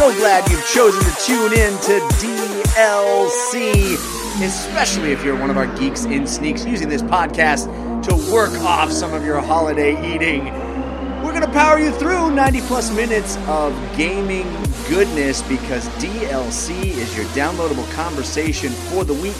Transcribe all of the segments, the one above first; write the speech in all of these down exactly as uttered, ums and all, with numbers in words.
so glad you've chosen to tune in to D L C, especially if you're one of our geeks in sneaks using this podcast to work off some of your holiday eating. We're going to power you through ninety plus minutes of gaming goodness because D L C is your downloadable conversation for the week,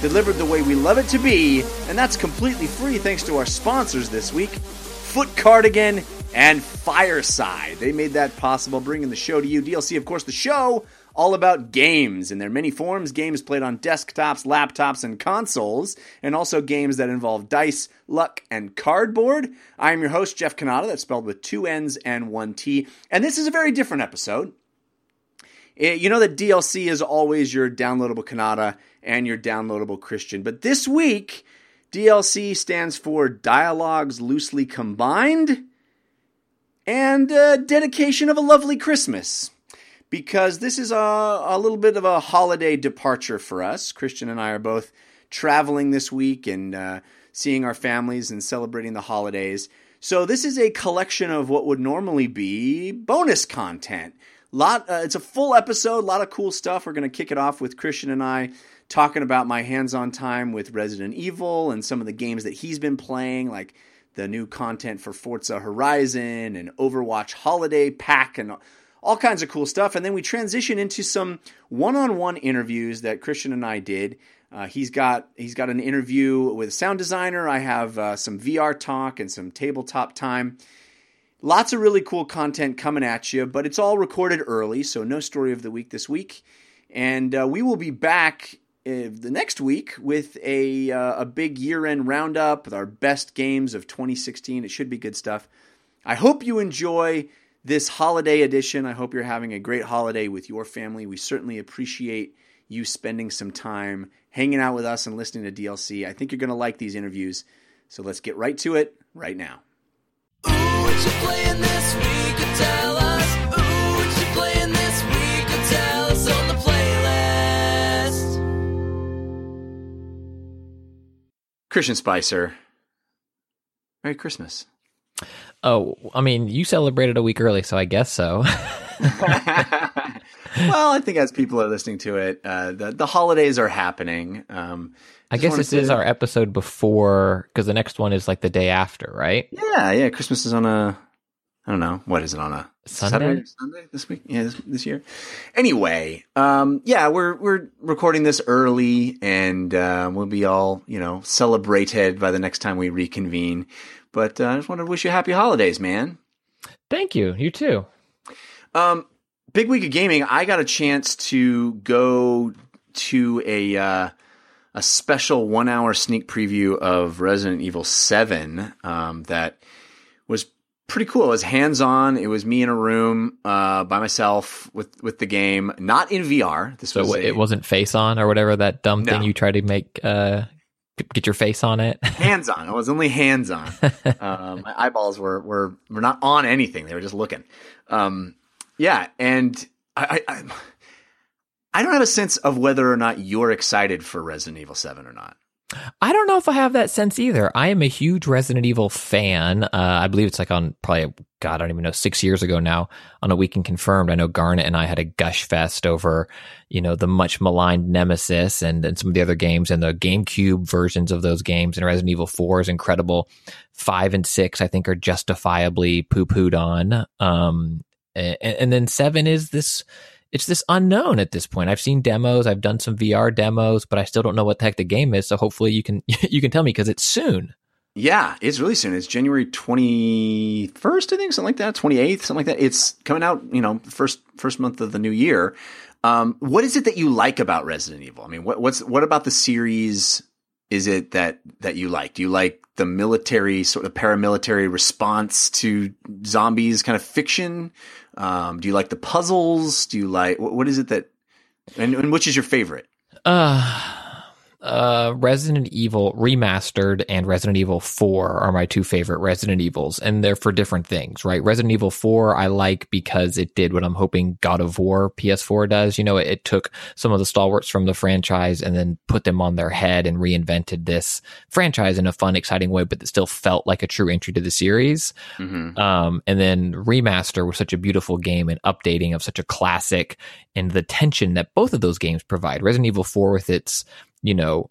delivered the way we love it to be, and that's completely free thanks to our sponsors this week, Foot Cardigan and Fireside. They made that possible, bringing the show to you. D L C, of course, the show all about games in their many forms, games played on desktops, laptops, and consoles, and also games that involve dice, luck, and cardboard. I am your host, Jeff Cannata, that's spelled with two N's and one T, and this is a very different episode. You know that D L C is always your downloadable Cannata and your downloadable Christian, but this week, D L C stands for Dialogues Loosely Combined, and uh, Dedication of a Lovely Christmas, because this is a, a little bit of a holiday departure for us. Christian and I are both traveling this week and uh, seeing our families and celebrating the holidays. So this is a collection of what would normally be bonus content. Lot, uh, it's a full episode, a lot of cool stuff. We're going to kick it off with Christian and I talking about my hands-on time with Resident Evil and some of the games that he's been playing, like the new content for Forza Horizon and Overwatch Holiday Pack and all kinds of cool stuff. And then we transition into some one-on-one interviews that Christian and I did. Uh, he's got he's got an interview with a sound designer. I have uh, some V R talk and some tabletop time. Lots of really cool content coming at you, but it's all recorded early, so no story of the week this week. And uh, we will be back the next week with a uh, a big year-end roundup with our best games of twenty sixteen. It should be good stuff. I hope you enjoy this holiday edition. I hope you're having a great holiday with your family. We certainly appreciate you spending some time hanging out with us and listening to D L C. I think you're going to like these interviews. So let's get right to it right now. Ooh, what you playing this week? Tell us. Ooh, what you playing this week? Tell us on the Christian Spicer, Merry Christmas. Oh, I mean, you celebrated a week early, so I guess so. Well, I think as people are listening to it, uh, the, the holidays are happening. Um, I guess this is that. Our episode before, because the next one is like the day after, right? Yeah, yeah. Christmas is on a, I don't know, what is it on a Sunday? Saturday, Sunday this week? Yeah, this, this year. Anyway, um, yeah, we're we're recording this early, and uh, we'll be all, you know, celebrated by the next time we reconvene. But uh, I just wanted to wish you happy holidays, man. Thank you. You too. Um, big week of gaming. I got a chance to go to a uh, a special one hour sneak preview of Resident Evil seven. Um, that was pretty cool. It was hands-on. It was me in a room uh, by myself with, with the game, not in V R. This so was it a, wasn't face-on or whatever, that dumb no. thing you try to make, uh, get your face on it? Hands-on. It was only hands-on. uh, my eyeballs were, were were not on anything. They were just looking. Um, yeah, and I, I, I don't have a sense of whether or not you're excited for Resident Evil seven or not. I don't know if I have that sense either. I am a huge Resident Evil fan. Uh, I believe it's like on probably, God, I don't even know, six years ago now on a Weekend Confirmed. I know Garnet and I had a gush fest over, you know, the much maligned Nemesis and, and some of the other games and the GameCube versions of those games. And Resident Evil four is incredible. Five and six, I think, are justifiably poo-pooed on. Um, and, and then seven is this... It's this unknown at this point. I've seen demos. I've done some V R demos, but I still don't know what the heck the game is. So hopefully you can you can tell me because it's soon. Yeah, it's really soon. It's January twenty-first, I think, something like that, twenty-eighth, something like that. It's coming out, you know, first first month of the new year. Um, what is it that you like about Resident Evil? I mean, what, what's what about the series is it that that you like? Do you like the military sort of paramilitary response to zombies kind of fiction? Um, do you like the puzzles? Do you like, what, what is it that, and, and which is your favorite? Uh, uh, Resident Evil Remastered and Resident Evil four are my two favorite Resident Evils, and they're for different things, right? Resident Evil four I like because it did what I'm hoping God of War P S four does. You know, it, it took some of the stalwarts from the franchise and then put them on their head and reinvented this franchise in a fun, exciting way, but that still felt like a true entry to the series. Mm-hmm. Um, and then Remaster was such a beautiful game and updating of such a classic, and the tension that both of those games provide. Resident Evil four with its, you know,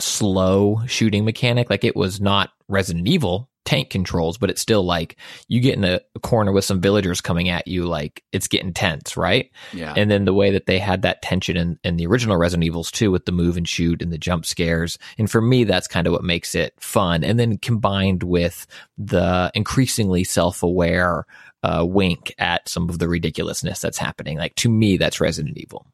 slow shooting mechanic, like it was not Resident Evil tank controls, but it's still like you get in a corner with some villagers coming at you, like it's getting tense, right? Yeah. And then the way that they had that tension in, in the original Resident Evils too, with the move and shoot and the jump scares. And for me, that's kind of what makes it fun. And then combined with the increasingly self-aware uh, wink at some of the ridiculousness that's happening. Like, to me, that's Resident Evil.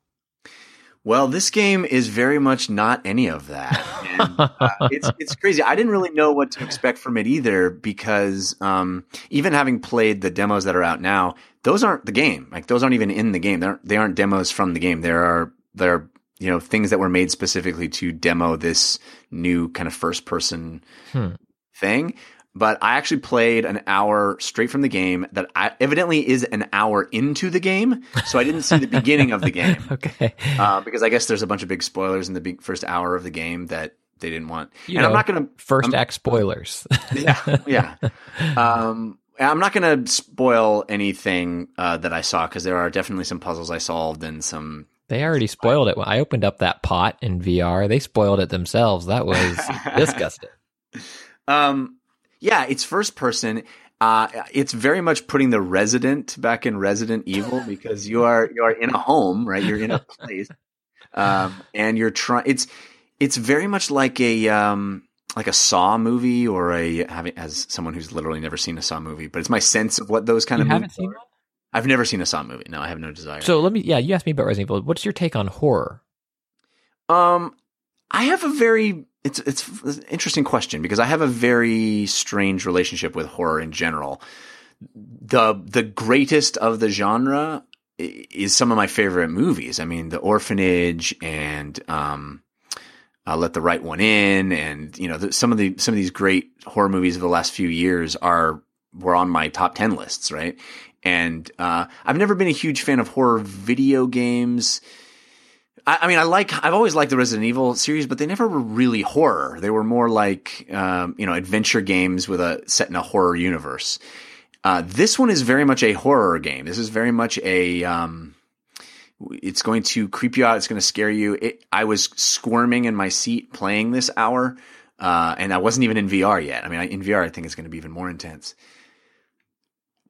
Well, this game is very much not any of that. And, uh, it's it's crazy. I didn't really know what to expect from it either, because um, even having played the demos that are out now, those aren't the game. Like, those aren't even in the game. They aren't, they aren't demos from the game. There are there are you know, things that were made specifically to demo this new kind of first person hmm. thing. But I actually played an hour straight from the game that I, evidently is an hour into the game. So I didn't see the beginning of the game. Okay. Uh, because I guess there's a bunch of big spoilers in the big first hour of the game that they didn't want. You and know, I'm not going to. First I'm, act spoilers. yeah. Yeah. Um, I'm not going to spoil anything uh, that I saw, because there are definitely some puzzles I solved and some. They already spoiled it. When I opened up that pot in V R, they spoiled it themselves. That was disgusting. Um, Yeah, it's first person. Uh, it's very much putting the resident back in Resident Evil, because you are you are in a home, right? You're in a place, um, and you're trying. It's it's very much like a um, like a Saw movie, or a having as someone who's literally never seen a Saw movie, but it's my sense of what those kind you of haven't movies seen are. One? I've never seen a Saw movie. No, I have no desire. So let me. Yeah, you asked me about Resident Evil. What's your take on horror? Um, I have a very. It's it's an interesting question, because I have a very strange relationship with horror in general. The the greatest of the genre is some of my favorite movies. I mean, The Orphanage and um, uh, Let the Right One In, and you know the, some of the some of these great horror movies of the last few years are were on my top ten lists, right? And uh, I've never been a huge fan of horror video games. I mean, I like, I've always liked the Resident Evil series, but they never were really horror. They were more like, um, you know, adventure games with a set in a horror universe. Uh, this one is very much a horror game. This is very much a, um, it's going to creep you out. It's going to scare you. It, I was squirming in my seat playing this hour. Uh, and I wasn't even in V R yet. I mean, I, in V R, I think it's going to be even more intense.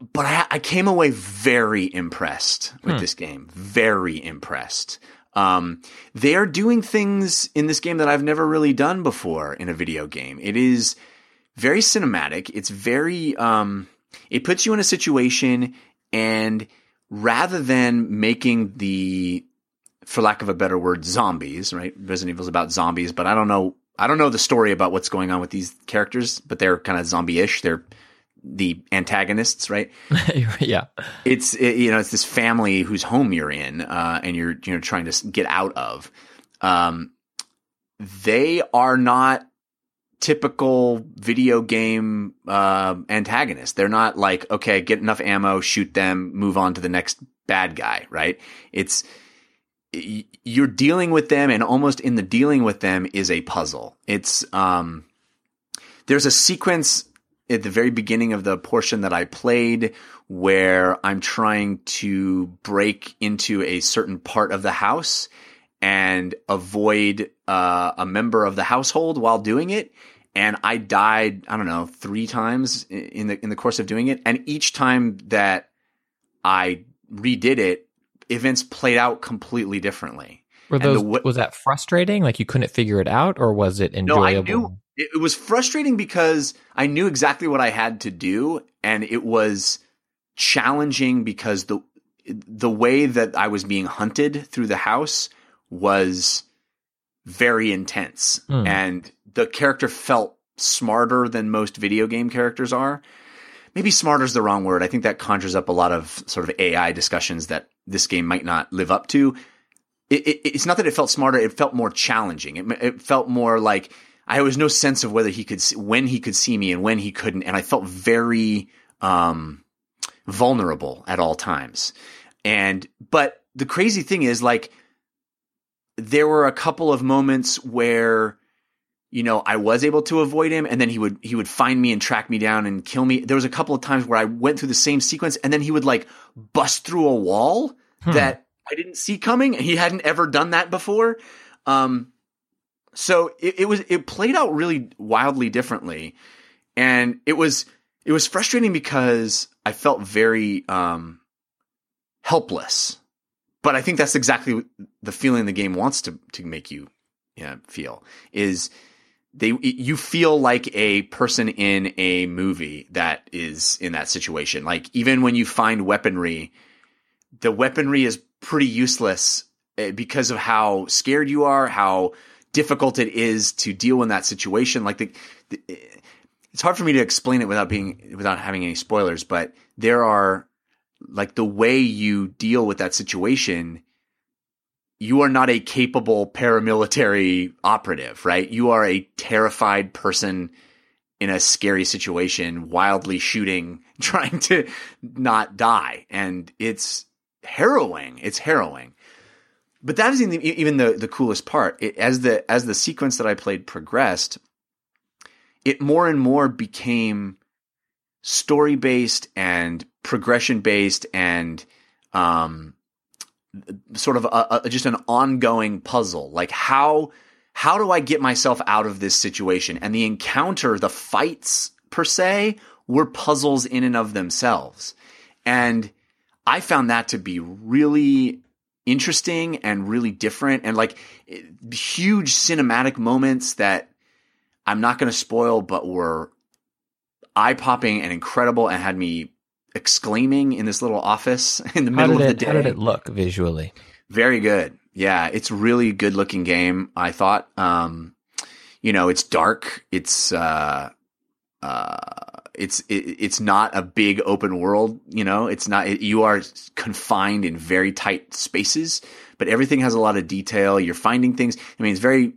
But I, I came away very impressed with hmm. this game. Very impressed. Um, they are doing things in this game that I've never really done before in a video game. It is very cinematic. It's very, um, it puts you in a situation, and rather than making the, for lack of a better word, zombies, right? Resident Evil is about zombies, but I don't know, I don't know the story about what's going on with these characters, but they're kind of zombie-ish. They're the antagonists, right? yeah. It's, it, you know, it's this family whose home you're in, uh, and you're, you know, trying to get out of. Um, they are not typical video game, uh, antagonists. They're not like, okay, get enough ammo, shoot them, move on to the next bad guy, right? It's, you're dealing with them, and almost in the dealing with them is a puzzle. It's, um, there's a sequence at the very beginning of the portion that I played where I'm trying to break into a certain part of the house and avoid uh, a member of the household while doing it. And I died, I don't know, three times in the, in the course of doing it. And each time that I redid it, events played out completely differently. Were those, w- was that frustrating? Like you couldn't figure it out, or was it enjoyable? No, I knew it was frustrating because I knew exactly what I had to do, and it was challenging because the the way that I was being hunted through the house was very intense, mm. and the character felt smarter than most video game characters are. Maybe smarter is the wrong word. I think that conjures up a lot of sort of A I discussions that this game might not live up to. it, it, it's not that it felt smarter. It felt more challenging. It, it felt more like I was no sense of whether he could, when he could see me and when he couldn't. And I felt very um, vulnerable at all times. And, but the crazy thing is, like, there were a couple of moments where, you know, I was able to avoid him, and then he would, he would find me and track me down and kill me. There was a couple of times where I went through the same sequence, and then he would like bust through a wall hmm. that I didn't see coming. He hadn't ever done that before. Um, so it, it was, it played out really wildly differently. And it was, it was frustrating because I felt very, um, helpless, but I think that's exactly the feeling the game wants to, to make you you know, feel is they, you feel like a person in a movie that is in that situation. Like, even when you find weaponry, the weaponry is pretty useless because of how scared you are, how difficult it is to deal in that situation. Like the, the, it's hard for me to explain it without being, without having any spoilers, but there are like the way you deal with that situation, you are not a capable paramilitary operative, right? You are a terrified person in a scary situation, wildly shooting, trying to not die. And it's harrowing. It's harrowing. But that isn't even the, the coolest part. It, as the, as the sequence that I played progressed, it more and more became story-based and progression-based and, um, sort of a, a, just an ongoing puzzle. Like, how, how do I get myself out of this situation? And the encounter, the fights per se, were puzzles in and of themselves. And I found that to be really interesting and really different, and like huge cinematic moments that I'm not going to spoil, but were eye-popping and incredible and had me exclaiming in this little office in the middle of the day. How did it look visually? Very good. Yeah, it's really good looking game, I thought. Um, you know, it's dark. It's uh, uh, it's it, it's not a big open world. You know, it's not. It, you are confined in very tight spaces, but everything has a lot of detail. You're finding things. I mean, it's very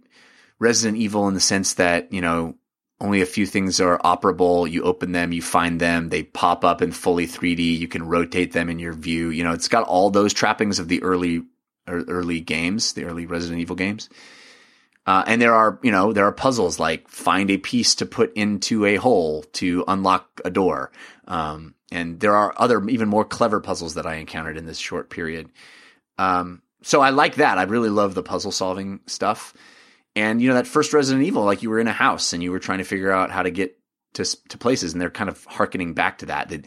Resident Evil in the sense that, you know, only a few things are operable. You open them, you find them, they pop up in fully three D. You can rotate them in your view. You know, it's got all those trappings of the early, early games, the early Resident Evil games. Uh, and there are, you know, there are puzzles like find a piece to put into a hole to unlock a door. Um, and there are other even more clever puzzles that I encountered in this short period. Um, so I like that. I really love the puzzle solving stuff. And, you know, that first Resident Evil, like, you were in a house and you were trying to figure out how to get to to places. And they're kind of hearkening back to that. That,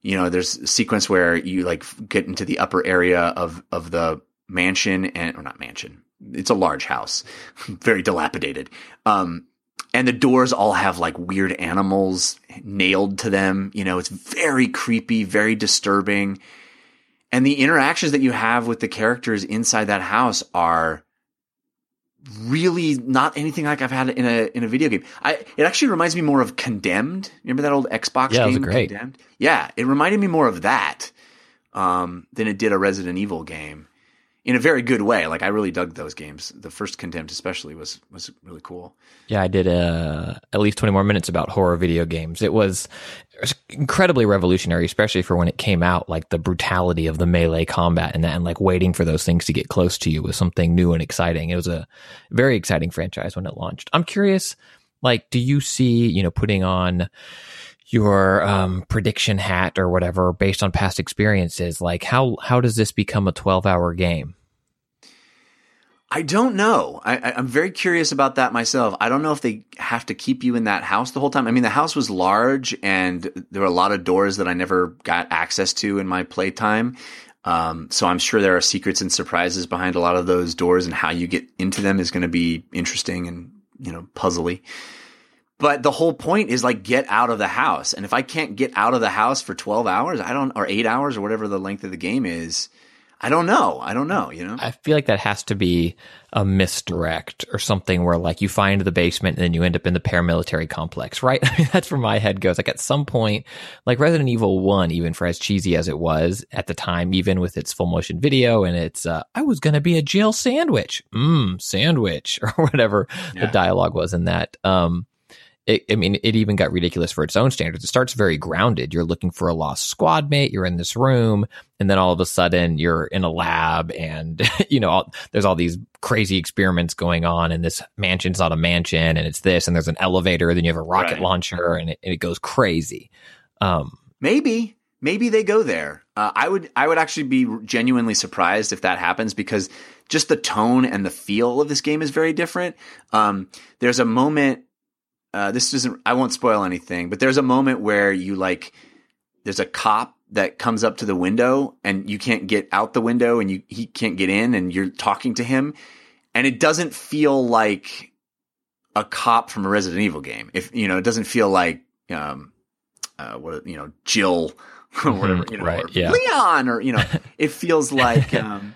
you know, there's a sequence where you, like, get into the upper area of, of the mansion and – or not mansion. It's a large house. Very dilapidated. Um, and the doors all have, like, weird animals nailed to them. You know, it's very creepy, very disturbing. And the interactions that you have with the characters inside that house are – really not anything like I've had in a in a video game. I it actually reminds me more of Condemned. Remember that old Xbox yeah, game? Yeah, it was great. Condemned? Yeah, it reminded me more of that um, than it did a Resident Evil game, in a very good way. Like, I really dug those games. The first Condemned especially was was really cool. Yeah, I did uh, at least twenty more minutes about horror video games. It was, it was incredibly revolutionary, especially for when it came out. Like, the brutality of the melee combat and that, and like waiting for those things to get close to you was something new and exciting. It was a very exciting franchise when it launched. I'm curious, like, do you see, you know, putting on your um, prediction hat or whatever based on past experiences, like how, how does this become a twelve hour game? I don't know. I, I, I'm very curious about that myself. I don't know if they have to keep you in that house the whole time. I mean, the house was large and there were a lot of doors that I never got access to in my playtime. Um, so I'm sure there are secrets and surprises behind a lot of those doors, and how you get into them is going to be interesting and, you know, puzzly. But the whole point is, like, get out of the house. And if I can't get out of the house for twelve hours, I don't, or eight hours or whatever the length of the game is, I don't know. I don't know, you know? I feel like that has to be a misdirect or something where, like, you find the basement and then you end up in the paramilitary complex, right? I mean, that's where my head goes. Like, at some point, like Resident Evil one, even for as cheesy as it was at the time, even with its full motion video and its, uh, I was going to be a jail sandwich. Mmm, sandwich, or whatever yeah. the dialogue was in that. Um, it, I mean, it even got ridiculous for its own standards. It starts very grounded. You're looking for a lost squad mate. You're in this room. And then all of a sudden you're in a lab and, you know, all, there's all these crazy experiments going on and this mansion's not a mansion and it's this and there's an elevator. Then you have a rocket right. launcher and it, and it goes crazy. Um, maybe, maybe they go there. Uh, I would, I would actually be genuinely surprised if that happens because just the tone and the feel of this game is very different. Um, there's a moment, uh, this isn't, I won't spoil anything, but there's a moment where you like, there's a cop that comes up to the window and you can't get out the window and you, he can't get in and you're talking to him. And it doesn't feel like a cop from a Resident Evil game. If, you know, it doesn't feel like, um, uh, what, you know, Jill or whatever, you know, right, or yeah. Leon or, you know, it feels like, um,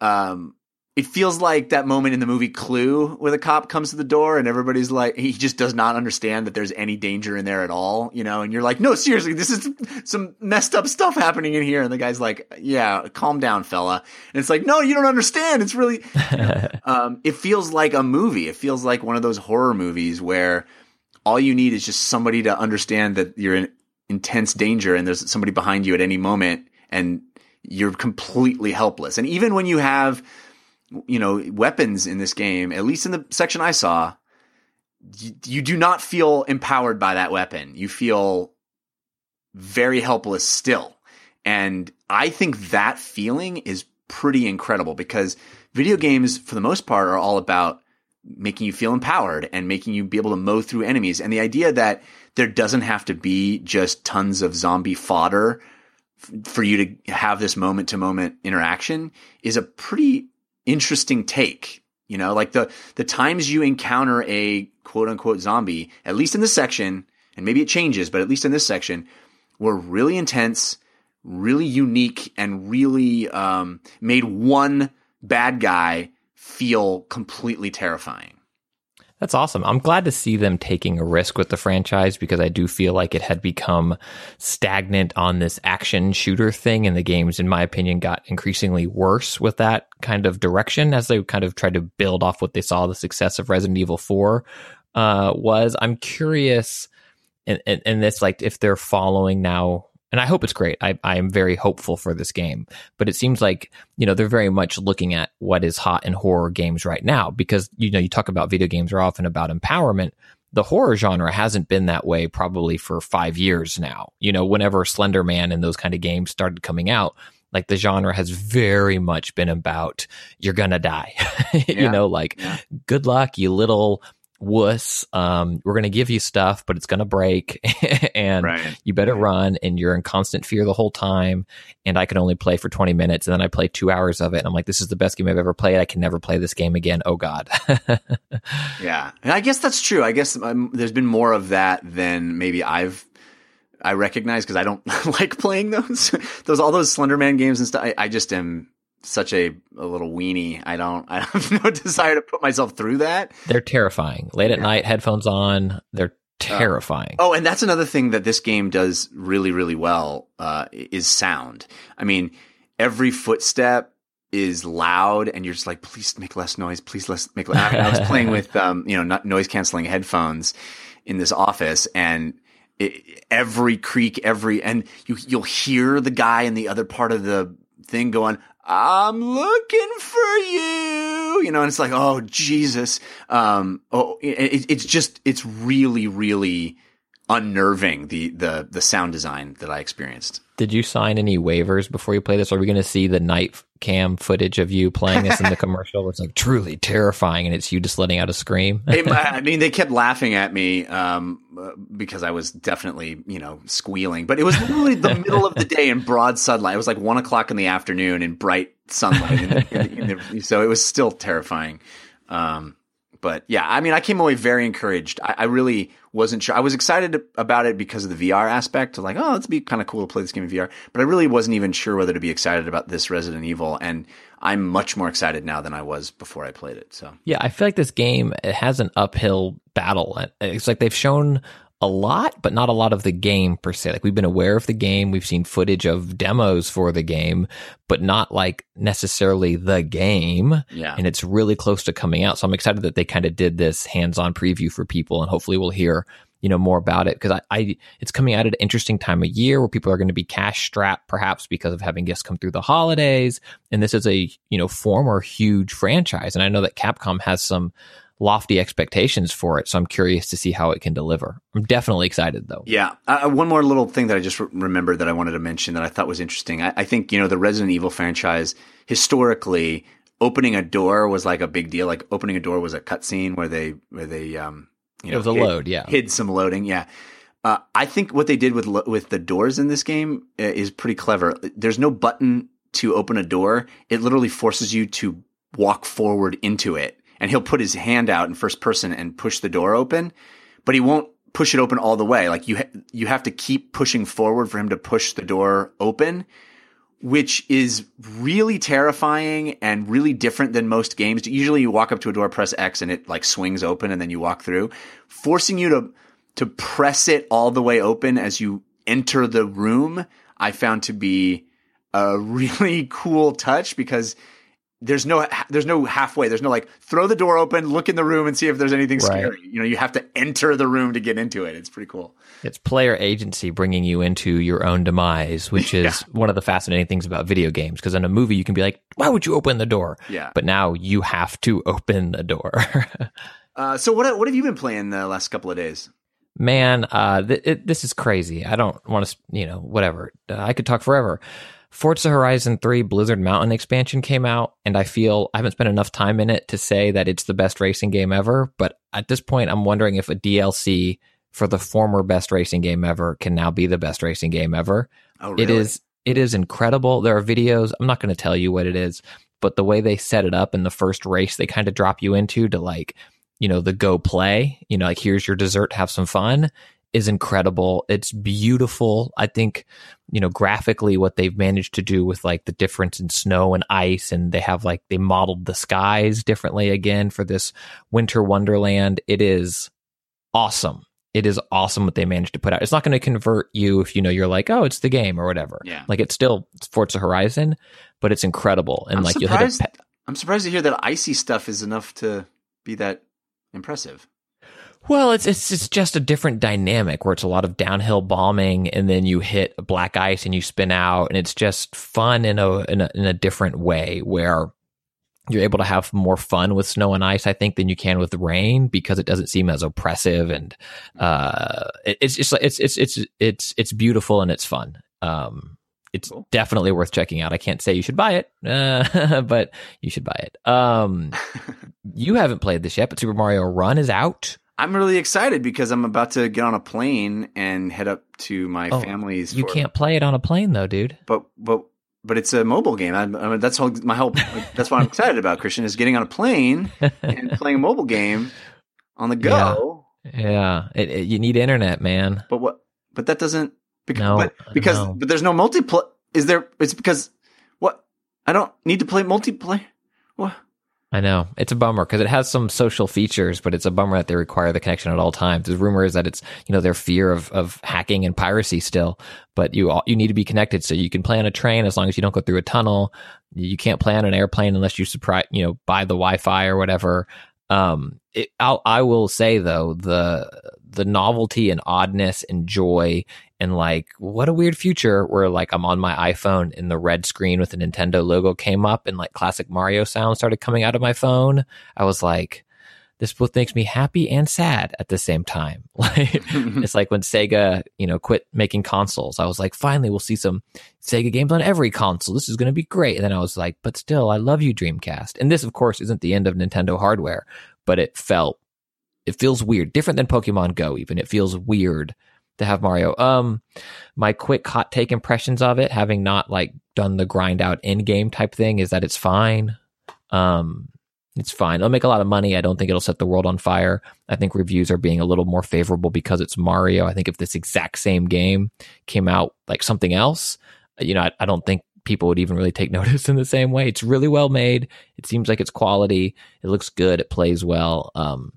um, it feels like that moment in the movie Clue where the cop comes to the door and everybody's like, he just does not understand that there's any danger in there at all, you know? And you're like, no, seriously, this is some messed up stuff happening in here. And the guy's like, yeah, calm down, fella. And it's like, no, you don't understand. It's really, you know, um, it feels like a movie. It feels like one of those horror movies where all you need is just somebody to understand that you're in intense danger and there's somebody behind you at any moment and you're completely helpless. And even when you have, you know, weapons in this game, at least in the section I saw, you, you do not feel empowered by that weapon. You feel very helpless still. And I think that feeling is pretty incredible because video games, for the most part, are all about making you feel empowered and making you be able to mow through enemies. And the idea that there doesn't have to be just tons of zombie fodder f- for you to have this moment-to-moment interaction is a pretty interesting take, you know, like the, the times you encounter a quote unquote zombie, at least in this section, and maybe it changes, but at least in this section, were really intense, really unique, and really um, made one bad guy feel completely terrifying. That's awesome. I'm glad to see them taking a risk with the franchise because I do feel like it had become stagnant on this action shooter thing. And the games, in my opinion, got increasingly worse with that kind of direction as they kind of tried to build off what they saw the success of Resident Evil four uh, was. I'm curious in, in, in this, like if they're following now. And I hope it's great. I, I am very hopeful for this game. But it seems like, you know, they're very much looking at what is hot in horror games right now. Because, you know, you talk about video games are often about empowerment. The horror genre hasn't been that way probably for five years now. You know, whenever Slender Man and those kind of games started coming out, like the genre has very much been about you're going to die. Yeah. You know, like, yeah. Good luck, you little wuss, um we're gonna give you stuff but it's gonna break and right. you better right. run, and you're in constant fear the whole time, and I can only play for twenty minutes and then I play two hours of it and I'm like, this is the best game I've ever played, I can never play this game again, oh god. Yeah, and I guess that's true. I guess um, there's been more of that than maybe I've I recognize because I don't like playing those those all those Slender Man games and stuff. I, I just am such a, a little weenie. I don't, I have no desire to put myself through that. They're terrifying. Late at yeah. night, headphones on. They're terrifying. Oh. oh, and that's another thing that this game does really, really well, uh, is sound. I mean, every footstep is loud and you're just like, please make less noise. Please less make less. I was playing with, um, you know, not noise canceling headphones in this office, and it, every creak, every, and you, you'll hear the guy in the other part of the thing going, I'm looking for you, you know, and it's like, oh, Jesus. Um, oh, it, it's just, it's really, really unnerving, the, the, the sound design that I experienced. Did you sign any waivers before you play this? Are we going to see the night cam footage of you playing this in the commercial? It's like truly terrifying, and it's you just letting out a scream. it, I mean, they kept laughing at me um, because I was definitely, you know, squealing. But it was literally the middle of the day in broad sunlight. It was like one o'clock in the afternoon in bright sunlight, in the, in the, in the, so it was still terrifying. Um, But yeah, I mean, I came away very encouraged. I, I really wasn't sure. I was excited about it because of the V R aspect. Like, oh, it'd be kind of cool to play this game in V R. But I really wasn't even sure whether to be excited about this Resident Evil. And I'm much more excited now than I was before I played it. So yeah, I feel like this game, it has an uphill battle. It's like they've shown a lot, but not a lot of the game per se. Like, we've been aware of the game. We've seen footage of demos for the game, but not like necessarily the game. Yeah. And it's really close to coming out. So I'm excited that they kind of did this hands-on preview for people, and hopefully we'll hear, you know, more about it. Cause I, I, it's coming out at an interesting time of year where people are going to be cash strapped, perhaps because of having guests come through the holidays. And this is a, you know, former huge franchise. And I know that Capcom has some lofty expectations for it, so I'm curious to see how it can deliver. I'm definitely excited, though. Yeah. Uh, one more little thing that I just re- remembered that I wanted to mention that I thought was interesting. I, I think, you know, the Resident Evil franchise, historically, opening a door was like a big deal. Like, opening a door was a cutscene where they, where they, um, you know, it was a hid, load, yeah, hid some loading, yeah. Uh, I think what they did with lo- with the doors in this game is pretty clever. There's no button to open a door. It literally forces you to walk forward into it. And he'll put his hand out in first person and push the door open, but he won't push it open all the way. Like, you, ha- you have to keep pushing forward for him to push the door open, which is really terrifying and really different than most games. Usually you walk up to a door, press X, and it like swings open and then you walk through, forcing you to, to press it all the way open as you enter the room. I found to be a really cool touch, because There's no, there's no halfway. There's no like, throw the door open, look in the room and see if there's anything right. scary. You know, you have to enter the room to get into it. It's pretty cool. It's player agency bringing you into your own demise, which is yeah. one of the fascinating things about video games. Because in a movie, you can be like, why would you open the door? Yeah. But now you have to open the door. uh, so what what have you been playing the last couple of days? Man, uh, th- it, this is crazy. I don't want to, you know, whatever. Uh, I could talk forever. Forza Horizon three Blizzard Mountain expansion came out, and I feel I haven't spent enough time in it to say that it's the best racing game ever. But at this point, I'm wondering if a D L C for the former best racing game ever can now be the best racing game ever. Oh, really? It is. It is incredible. There are videos. I'm not going to tell you what it is, but the way they set it up in the first race, they kind of drop you into to like, you know, the go play, you know, like, here's your dessert, have some fun, is incredible. It's beautiful. I think, you know, graphically what they've managed to do with like the difference in snow and ice, and they have like, they modeled the skies differently again for this winter wonderland. It is awesome. It is awesome what they managed to put out. It's not going to convert you if, you know, you're like, oh, it's the game or whatever. Yeah. Like, it's still Forza Horizon, but it's incredible. And I'm like, you'll hit a pe- I'm surprised to hear that icy stuff is enough to be that impressive. Well, it's it's it's just a different dynamic where it's a lot of downhill bombing, and then you hit black ice and you spin out, and it's just fun in a in a, in a different way where you're able to have more fun with snow and ice, I think, than you can with rain, because it doesn't seem as oppressive, and uh, it, it's just it's it's it's it's it's beautiful and it's fun. Um, it's cool. Definitely worth checking out. I can't say you should buy it, uh, but you should buy it. Um, you haven't played this yet, but Super Mario Run is out. I'm really excited because I'm about to get on a plane and head up to my oh, family's. You for, can't play it on a plane though, dude. But but but it's a mobile game. I, I, that's all, my whole. That's what I'm excited about, Christian, is getting on a plane and playing a mobile game on the go. Yeah, yeah. It, it, you need internet, man. But what? But that doesn't. Because, no, but, because no. But there's no multiplayer. Is there? It's because what? I don't need to play multiplayer. What? I know. It's a bummer because it has some social features, but it's a bummer that they require the connection at all times. The rumor is that it's, you know, their fear of, of hacking and piracy still, but you all, you need to be connected. So you can play on a train as long as you don't go through a tunnel. You can't play on an airplane unless you surprise, you know, buy the Wi-Fi or whatever. Um, it, I'll, I will say though, the, the novelty and oddness and joy and like, what a weird future where like I'm on my iPhone and the red screen with the Nintendo logo came up and like classic Mario sound started coming out of my phone. I was like, this both makes me happy and sad at the same time. Like, it's like when Sega, you know, quit making consoles. I was like, finally, we'll see some Sega games on every console. This is going to be great. And then I was like, but still, I love you, Dreamcast. And this, of course, isn't the end of Nintendo hardware, but it felt, it feels weird, different than Pokemon Go even. It feels weird to have Mario. Um, my quick hot take impressions of it, having not like done the grind out in game type thing, is that it's fine. Um, It's fine. It'll make a lot of money. I don't think it'll set the world on fire. I think reviews are being a little more favorable because it's Mario. I think if this exact same game came out like something else, you know, I, I don't think people would even really take notice in the same way. It's really well made. It seems like it's quality. It looks good. It plays well. Um,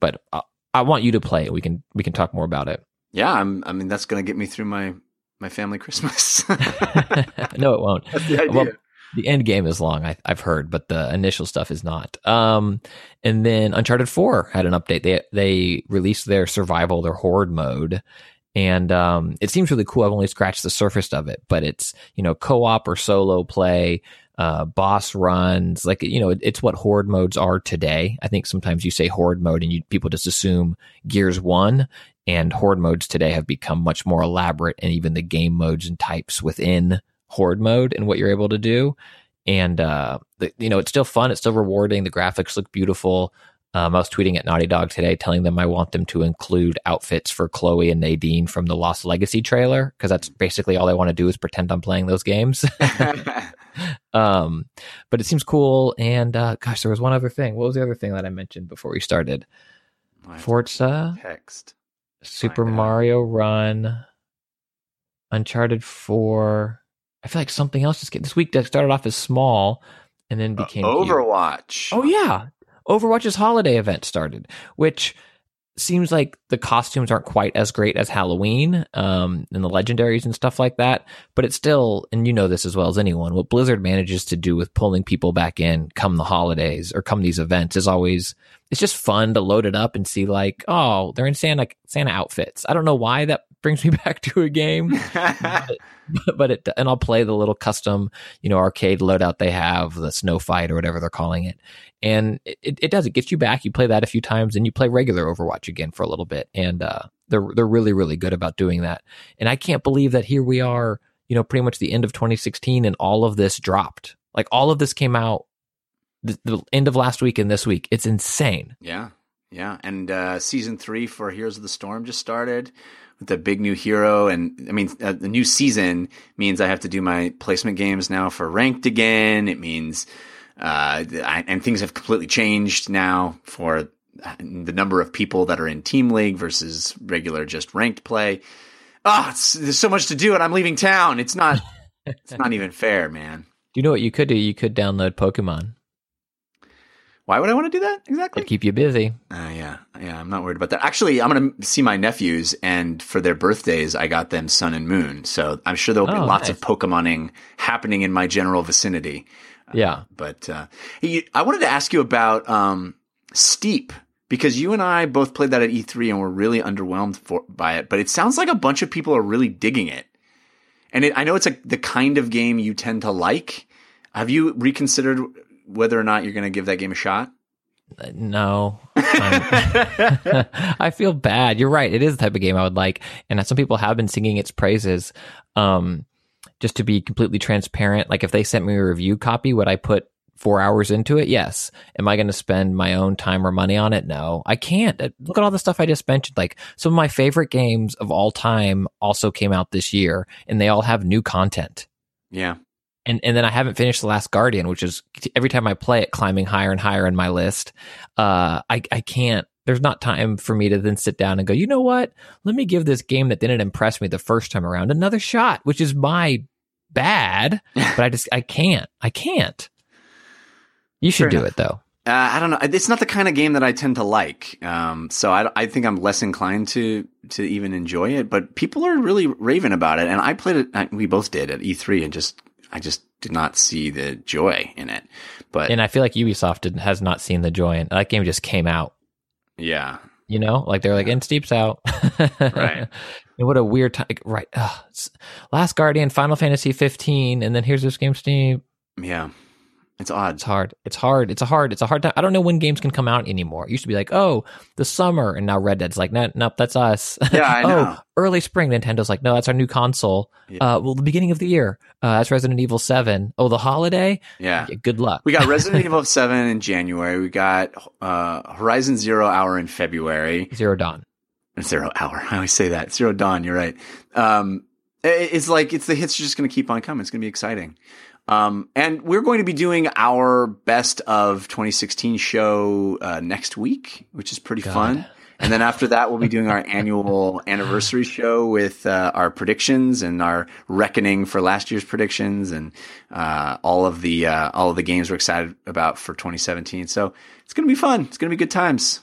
but I, I want you to play it. We can we can talk more about it. Yeah, I'm, I mean, that's going to get me through my, my family Christmas. No, it won't. That's the idea. Well, the end game is long, I, I've heard, but the initial stuff is not. Um, and then Uncharted four had an update. They they released their survival, their horde mode, and um, it seems really cool. I've only scratched the surface of it, but it's, you know, co-op or solo play, uh, boss runs, like, you know, it, it's what horde modes are today. I think sometimes you say horde mode and you people just assume Gears one. And horde modes today have become much more elaborate, and even the game modes and types within horde mode and what you're able to do. And, uh, the, you know, it's still fun. It's still rewarding. The graphics look beautiful. Um, I was tweeting at Naughty Dog today telling them I want them to include outfits for Chloe and Nadine from the Lost Legacy trailer, because that's basically all I want to do is pretend I'm playing those games. um, but it seems cool. And uh, gosh, there was one other thing. What was the other thing that I mentioned before we started? My Forza. Text. Super Mario Run, Uncharted four. I feel like something else just came. This week that started off as small and then became uh, Overwatch. Huge. Oh yeah, Overwatch's holiday event started, which seems like the costumes aren't quite as great as Halloween um, and the legendaries and stuff like that. But it's still, and you know this as well as anyone, what Blizzard manages to do with pulling people back in come the holidays or come these events is always, it's just fun to load it up and see like, oh, they're in Santa, Santa outfits. I don't know why that brings me back to a game, but, but it, and I'll play the little custom, you know, arcade loadout they have, the snow fight or whatever they're calling it. And it, it does, it gets you back. You play that a few times and you play regular Overwatch again for a little bit. And uh, they're, they're really, really good about doing that. And I can't believe that here we are, you know, pretty much the end of twenty sixteen and all of this dropped. Like all of this came out the, the end of last week and this week. It's insane. Yeah. Yeah. And uh, season three for Heroes of the Storm just started. The big new hero, and I mean, uh, the new season means I have to do my placement games now for ranked again. It means, uh, I, and things have completely changed now for the number of people that are in Team League versus regular just ranked play. Ah, oh, there's so much to do, and I'm leaving town. It's not, it's not even fair, man. Do you know what you could do? You could download Pokemon. Why would I want to do that? Exactly. It'd keep you busy. Uh, yeah. Yeah. I'm not worried about that. Actually, I'm going to see my nephews, and for their birthdays, I got them Sun and Moon. So I'm sure there'll be oh, lots nice. of Pokemoning happening in my general vicinity. Yeah. Uh, but uh, I wanted to ask you about um, Steep, because you and I both played that at E three and were really underwhelmed for, by it. But it sounds like a bunch of people are really digging it. And it, I know it's a, the kind of game you tend to like. Have you reconsidered whether or not you're going to give that game a shot? No. I feel bad. You're right. It is the type of game I would like. And some people have been singing its praises. Um, just to be completely transparent, like if they sent me a review copy, would I put four hours into it? Yes. Am I going to spend my own time or money on it? No, I can't. Look at all the stuff I just mentioned. Like some of my favorite games of all time also came out this year, and they all have new content. Yeah. And and then I haven't finished The Last Guardian, which is every time I play it, climbing higher and higher in my list. Uh, I, I can't, there's not time for me to then sit down and go, you know what? Let me give this game that didn't impress me the first time around another shot, which is my bad, but I just, I can't, I can't. You should do it though. Uh, I don't know. It's not the kind of game that I tend to like. Um, so I, I think I'm less inclined to, to even enjoy it, but people are really raving about it. And I played it, I, we both did at E three, and just, I just did not see the joy in it. But and I feel like Ubisoft didn't, has not seen the joy in it. That game just came out. Yeah. You know, like they're like, and Steep's out. Right. And what a weird time. Right. Ugh. Last Guardian, Final Fantasy fifteen, and then here's this game, Steep. Yeah. It's odd. It's hard. It's hard. It's a hard. It's a hard time. I don't know when games can come out anymore. It used to be like, oh, the summer, and now Red Dead's like, no, nope, that's us. Yeah, I know. Oh, early spring. Nintendo's like, no, that's our new console. Yeah. Uh, well, the beginning of the year. Uh, that's Resident Evil seven. Oh, the holiday. Yeah. yeah good luck. We got Resident Evil seven in January. We got uh, Horizon Zero Hour in February. Zero Dawn. Zero Hour. I always say that. Zero Dawn. You're right. Um, it's like it's the hits are just going to keep on coming. It's going to be exciting. Um, and we're going to be doing our best of twenty sixteen show uh, next week, which is pretty God. fun. And then after that, we'll be doing our annual anniversary show with uh, our predictions and our reckoning for last year's predictions and uh, all of the uh, all of the games we're excited about for twenty seventeen. So it's going to be fun. It's going to be good times.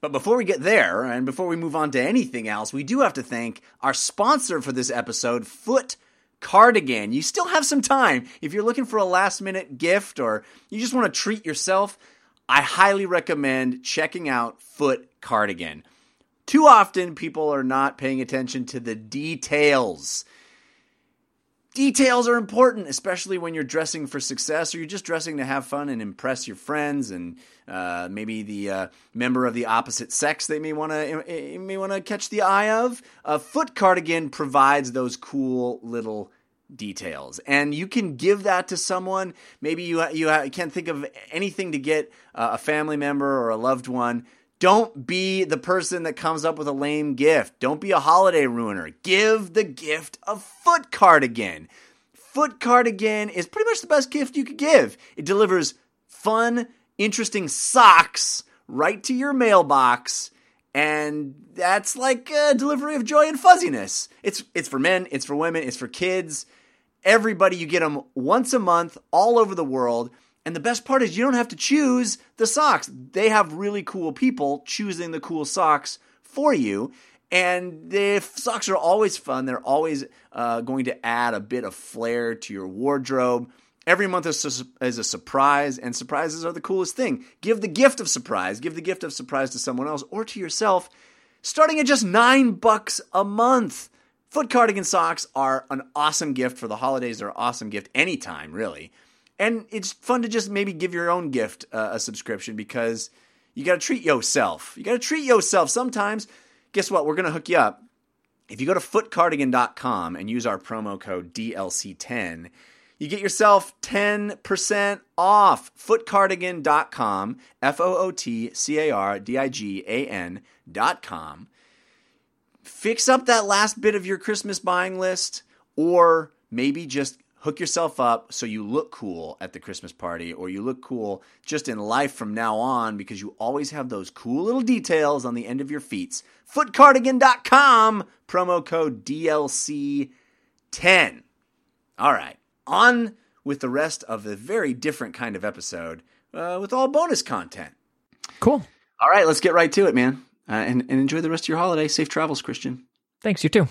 But before we get there and before we move on to anything else, we do have to thank our sponsor for this episode, Foot Cardigan. You still have some time. If you're looking for a last-minute gift or you just want to treat yourself, I highly recommend checking out Foot Cardigan. Too often, people are not paying attention to the details. Details are important, especially when you're dressing for success or you're just dressing to have fun and impress your friends and uh, maybe the uh, member of the opposite sex they may want to may want to catch the eye of. A Foot Cardigan provides those cool little details, and you can give that to someone. Maybe you you can't think of anything to get uh, a family member or a loved one. Don't be the person that comes up with a lame gift. Don't be a holiday ruiner. Give the gift of Foot Cardigan. Foot Cardigan is pretty much the best gift you could give. It delivers fun, interesting socks right to your mailbox. And that's like a delivery of joy and fuzziness. It's it's for men, it's for women, it's for kids. Everybody, you get them once a month all over the world. And the best part is you don't have to choose the socks. They have really cool people choosing the cool socks for you. And the socks are always fun. They're always uh, going to add a bit of flair to your wardrobe. Every month is su- is a surprise, and surprises are the coolest thing. Give the gift of surprise. Give the gift of surprise to someone else or to yourself, starting at just nine bucks a month. Foot Cardigan socks are an awesome gift for the holidays. They're an awesome gift anytime, really. And it's fun to just maybe give your own gift uh, a subscription because you got to treat yourself. You got to treat yourself sometimes. Guess what? We're going to hook you up. If you go to foot cardigan dot com and use our promo code D L C ten, you get yourself ten percent off. foot cardigan dot com, F O O T C A R D I G A N dot com. Fix up that last bit of your Christmas buying list, or maybe just hook yourself up so you look cool at the Christmas party, or you look cool just in life from now on, because you always have those cool little details on the end of your feet. foot cardigan dot com, promo code D L C ten. All right. On with the rest of a very different kind of episode uh, with all bonus content. Cool. All right, let's get right to it, man. Uh, and, and enjoy the rest of your holiday. Safe travels, Christian. Thanks, you too.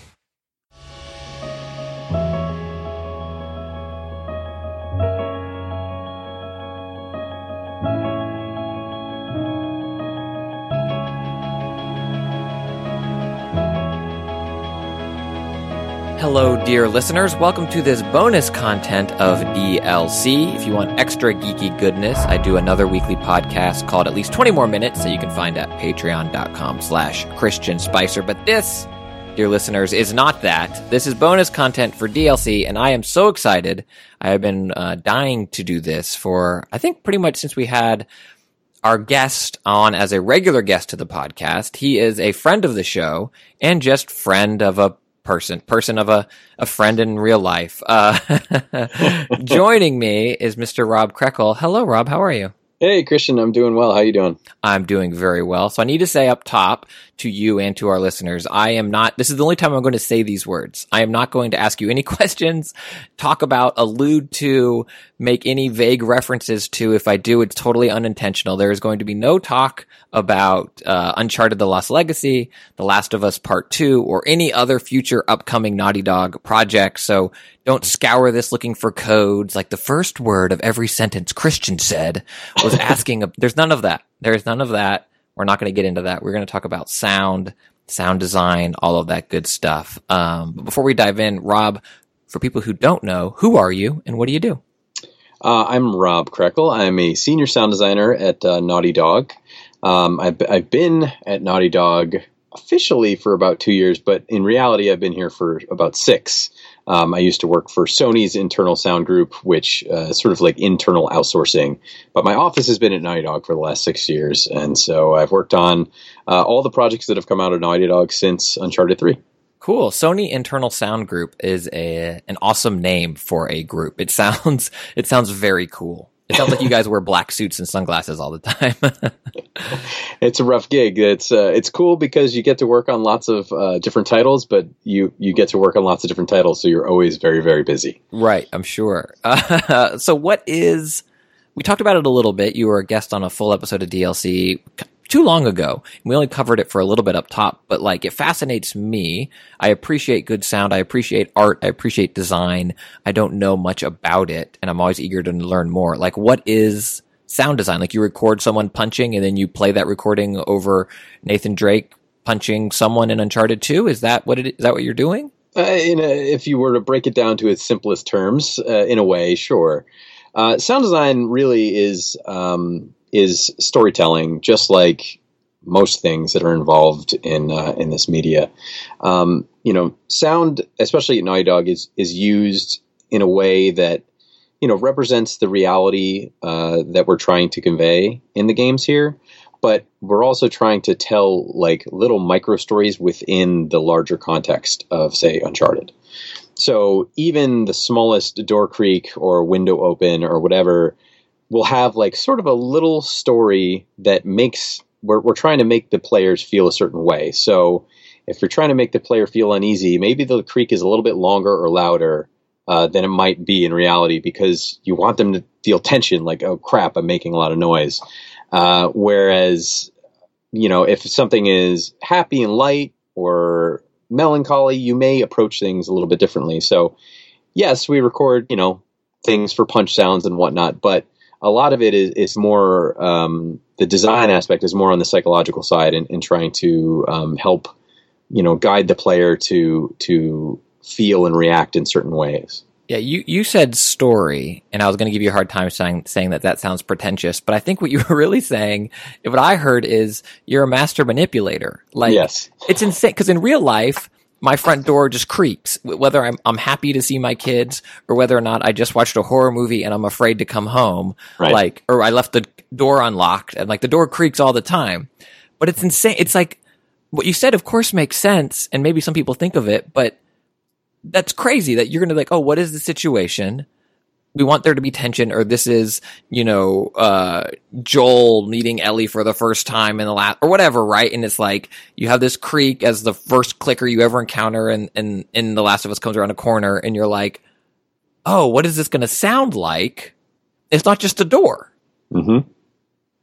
Hello, dear listeners. Welcome to this bonus content of D L C. If you want extra geeky goodness, I do another weekly podcast called At Least twenty More Minutes that you can find at patreon.com slash Christian Spicer. But this, dear listeners, is not that. This is bonus content for D L C, and I am so excited. I have been uh, dying to do this for, I think, pretty much since we had our guest on as a regular guest to the podcast. He is a friend of the show and just friend of a person, person of a, a friend in real life. Uh, joining me is Mister Rob Krekel. Hello, Rob. How are you? Hey, Christian. I'm doing well. How you doing? I'm doing very well. So I need to say up top to you and to our listeners, I am not, this is the only time I'm going to say these words. I am not going to ask you any questions, talk about, allude to, make any vague references to. If I do, it's totally unintentional. There is going to be no talk about uh, Uncharted The Lost Legacy, The Last of Us Part two, or any other future upcoming Naughty Dog projects. So don't scour this looking for codes. Like the first word of every sentence Christian said was asking. A, there's none of that. There's none of that. We're not going to get into that. We're going to talk about sound, sound design, all of that good stuff. Um, but before we dive in, Rob, for people who don't know, who are you and what do you do? Uh, I'm Rob Krekel. I'm a senior sound designer at uh, Naughty Dog. Um, I've, I've been at Naughty Dog officially for about two years, but in reality, I've been here for about six. Um, I used to work for Sony's internal sound group, which uh, is sort of like internal outsourcing. But my office has been at Naughty Dog for the last six years. And so I've worked on uh, all the projects that have come out of Naughty Dog since Uncharted three. Cool. Sony Internal Sound Group is a an awesome name for a group. It sounds it sounds very cool. It sounds like you guys wear black suits and sunglasses all the time. It's a rough gig. It's uh, it's cool because you get to work on lots of uh, different titles, but you, you get to work on lots of different titles, so you're always very, very busy. Right, I'm sure. Uh, so what is... We talked about it a little bit. You were a guest on a full episode of D L C too long ago. We only covered it for a little bit up top, but like it fascinates me. I appreciate good sound. I appreciate art. I appreciate design. I don't know much about it, and I'm always eager to learn more. Like, what is sound design? Like, you record someone punching, and then you play that recording over Nathan Drake punching someone in Uncharted two? Is that what it is? Is that what you're doing? Uh, in a, if you were to break it down to its simplest terms, uh, in a way, sure. Uh, sound design really is... Um, is storytelling, just like most things that are involved in uh, in this media. Um, you know, sound, especially at Naughty Dog, is is used in a way that, you know, represents the reality uh, that we're trying to convey in the games here. But we're also trying to tell like little micro stories within the larger context of, say, Uncharted. So even the smallest door creak or window open or whatever we'll have like sort of a little story that makes, we're, we're trying to make the players feel a certain way. So if you're trying to make the player feel uneasy, maybe the creak is a little bit longer or louder uh, than it might be in reality because you want them to feel tension, like, oh crap, I'm making a lot of noise. Uh, whereas, you know, if something is happy and light or melancholy, you may approach things a little bit differently. So yes, we record, you know, things for punch sounds and whatnot, but a lot of it is, is more, um, the design aspect is more on the psychological side and, and trying to um, help, you know, guide the player to to feel and react in certain ways. Yeah, you, you said story, and I was going to give you a hard time saying, saying that that sounds pretentious, but I think what you were really saying, what I heard is you're a master manipulator. Like, yes. It's insane, because in real life, my front door just creaks, whether I'm I'm happy to see my kids or whether or not I just watched a horror movie and I'm afraid to come home, right. Like, or I left the door unlocked and like the door creaks all the time. But it's insane. It's like what you said, of course, makes sense. And maybe some people think of it, but that's crazy that you're going to like, oh, what is the situation? We want there to be tension, or this is, you know, uh, Joel meeting Ellie for the first time in the last, or whatever, right? And it's like, you have this creak as the first clicker you ever encounter, and, and, and The Last of Us comes around a corner, and you're like, oh, what is this going to sound like? It's not just a door. Mm-hmm.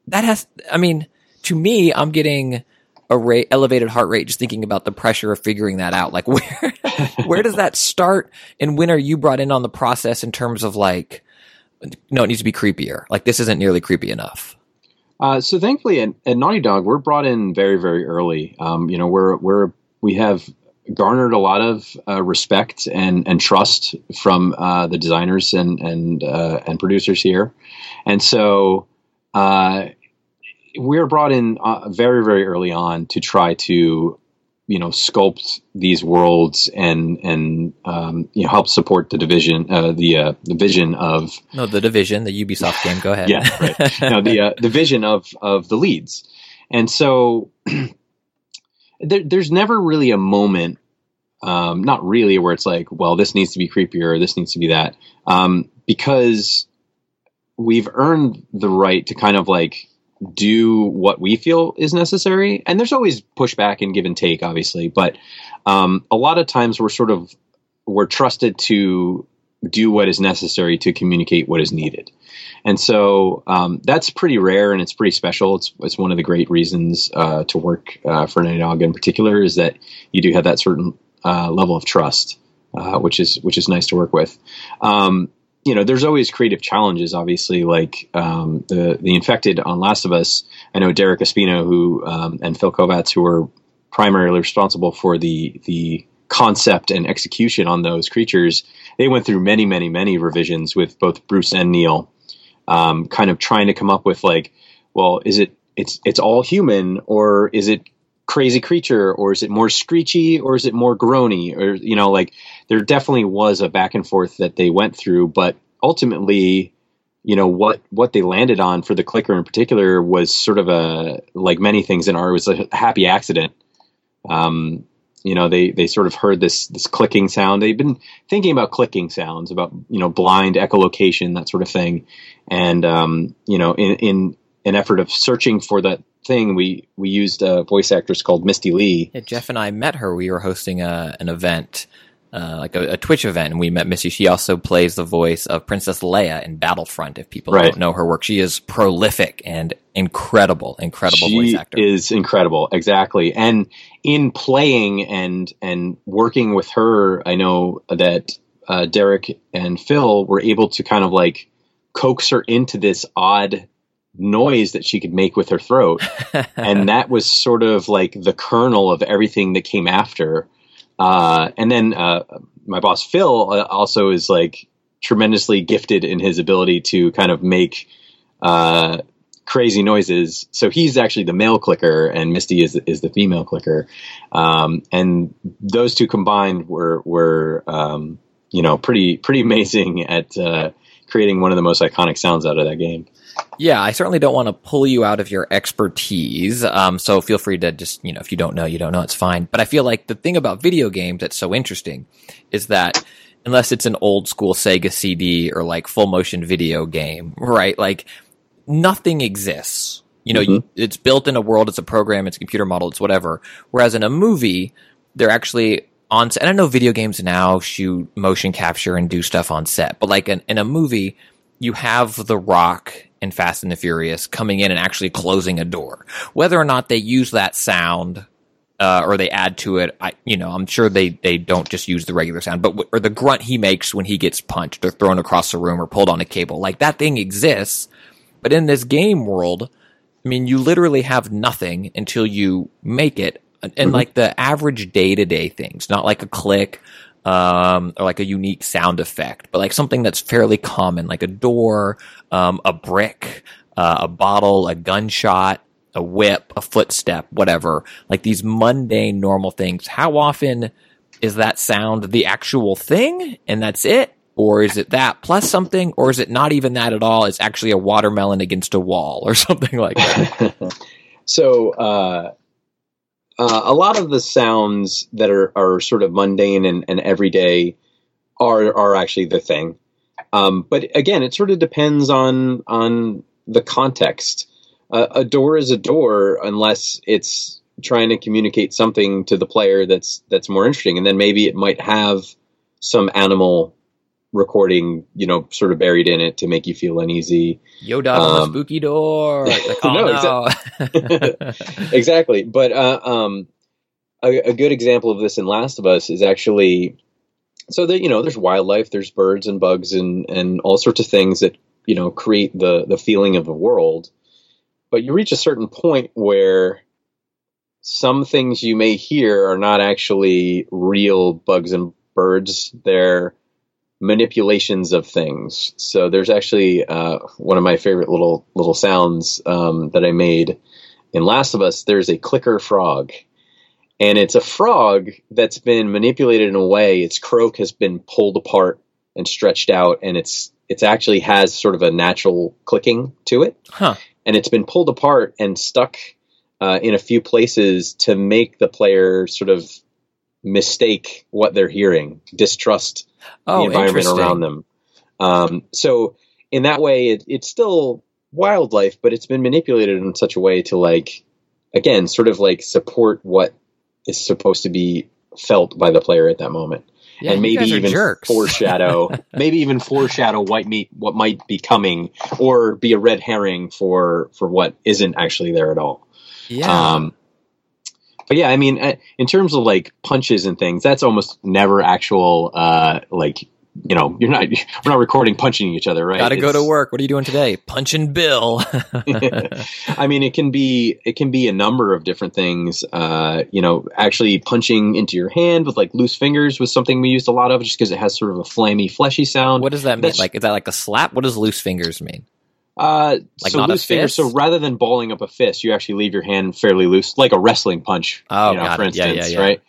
That has, I mean, to me, I'm getting a rate, elevated heart rate just thinking about the pressure of figuring that out. Like, where where does that start, and when are you brought in on the process in terms of like, no, it needs to be creepier, like this isn't nearly creepy enough? Uh so thankfully at, at Naughty Dog we're brought in very, very early. Um you know, we're we're we have garnered a lot of uh, respect and and trust from uh the designers and and uh and producers here, and so uh we were brought in uh, very, very early on to try to, you know, sculpt these worlds and and um, you know, help support the division, uh, the uh, the vision of no, the division, the Ubisoft game. Go ahead. Yeah, right. No, the uh, the vision of of the leads, and so there, there's never really a moment, um, not really, where it's like, well, this needs to be creepier, or this needs to be that, um, because we've earned the right to kind of like do what we feel is necessary. And there's always pushback and give and take, obviously, but um, a lot of times we're sort of, we're trusted to do what is necessary to communicate what is needed. And so um, that's pretty rare and it's pretty special. It's it's one of the great reasons uh, to work uh, for Naughty Dog in particular is that you do have that certain uh, level of trust, uh, which is, which is nice to work with. Um, You know, there's always creative challenges, obviously, like um, the the infected on Last of Us. I know Derek Espino who um, and Phil Kovacs, who are primarily responsible for the the concept and execution on those creatures. They went through many, many, many revisions with both Bruce and Neil, um, kind of trying to come up with like, well, is it it's it's all human, or is it crazy creature, or is it more screechy, or is it more groany, or, you know, like there definitely was a back and forth that they went through, but ultimately, you know, what, what they landed on for the clicker in particular was sort of a, like many things in art, was a happy accident. Um, you know, they, they sort of heard this this clicking sound. They've been thinking about clicking sounds, about, you know, blind echolocation, that sort of thing. And, um, you know, in, in an effort of searching for that thing, we, we used a voice actress called Misty Lee. Yeah, Jeff and I met her. We were hosting a, an event, uh, like a, a Twitch event, and we met Misty. She also plays the voice of Princess Leia in Battlefront, if people right. don't know her work. She is prolific and incredible, incredible she voice actor. She is incredible, exactly. And in playing and and working with her, I know that uh, Derek and Phil were able to kind of like coax her into this odd noise that she could make with her throat. And that was sort of like the kernel of everything that came after. Uh, and then uh, my boss, Phil, uh, also is like tremendously gifted in his ability to kind of make uh, crazy noises. So he's actually the male clicker and Misty is is the female clicker. Um, and those two combined were, were um, you know, pretty, pretty amazing at uh, creating one of the most iconic sounds out of that game. Yeah, I certainly don't want to pull you out of your expertise. Um, so feel free to just, you know, if you don't know, you don't know, it's fine. But I feel like the thing about video games that's so interesting is that unless it's an old school Sega C D or like full motion video game, right? Like nothing exists. You know, mm-hmm. you, it's built in a world, it's a program, it's a computer model, it's whatever. Whereas in a movie, they're actually on set. And I know video games now shoot motion capture and do stuff on set. But like in, in a movie, you have The Rock and Fast and the Furious coming in and actually closing a door. Whether or not they use that sound uh, or they add to it, I, you know, I'm sure they, they don't just use the regular sound, but w- or the grunt he makes when he gets punched or thrown across the room or pulled on a cable. Like that thing exists, but in this game world, I mean, you literally have nothing until you make it. And mm-hmm. like the average day to day things, not like a click um or like a unique sound effect, but like something that's fairly common, like a door, um a brick, uh, a bottle, a gunshot, a whip, a footstep, whatever. Like these mundane normal things, how often is that sound the actual thing and that's it? Or is it that plus something? Or is it not even that at all? It's actually a watermelon against a wall or something like that. so uh Uh, a lot of the sounds that are, are sort of mundane and, and everyday are are actually the thing. Um, but again, it sort of depends on on the context. Uh, a door is a door unless it's trying to communicate something to the player that's that's more interesting. And then maybe it might have some animal recording, you know, sort of buried in it to make you feel uneasy. Yoda um, on the spooky door. Like, oh, no, exactly. exactly. But uh, um, a, a good example of this in Last of Us is actually, so that, you know, there's wildlife, there's birds and bugs and, and all sorts of things that, you know, create the, the feeling of the world. But you reach a certain point where some things you may hear are not actually real bugs and birds. They're manipulations of things. So there's actually uh, one of my favorite little little sounds um, that I made in Last of Us. There's a clicker frog, and it's a frog that's been manipulated in a way. Its croak has been pulled apart and stretched out, and it's it's actually has sort of a natural clicking to it. Huh. And it's been pulled apart and stuck uh, in a few places to make the player sort of mistake what they're hearing, distrust oh, the environment around them. Um, so in that way, it, it's still wildlife, but it's been manipulated in such a way to, like, again, sort of like support what is supposed to be felt by the player at that moment. Yeah, and maybe even jerks. foreshadow, maybe even foreshadow white meat, what might be coming, or be a red herring for, for what isn't actually there at all. Yeah. Um, But yeah, I mean, in terms of like punches and things, that's almost never actual, uh, like, you know, you're not, we're not recording punching each other, right? Gotta it's, go to work. What are you doing today? Punching Bill. I mean, it can be, it can be a number of different things. Uh, you know, actually punching into your hand with like loose fingers was something we used a lot of just because it has sort of a flammy, fleshy sound. What does that mean? That's, like, is that like a slap? What does loose fingers mean? Uh, like so not loose fingers. So rather than balling up a fist, you actually leave your hand fairly loose, like a wrestling punch. Oh, you know, got for it. instance, yeah, yeah, yeah. right?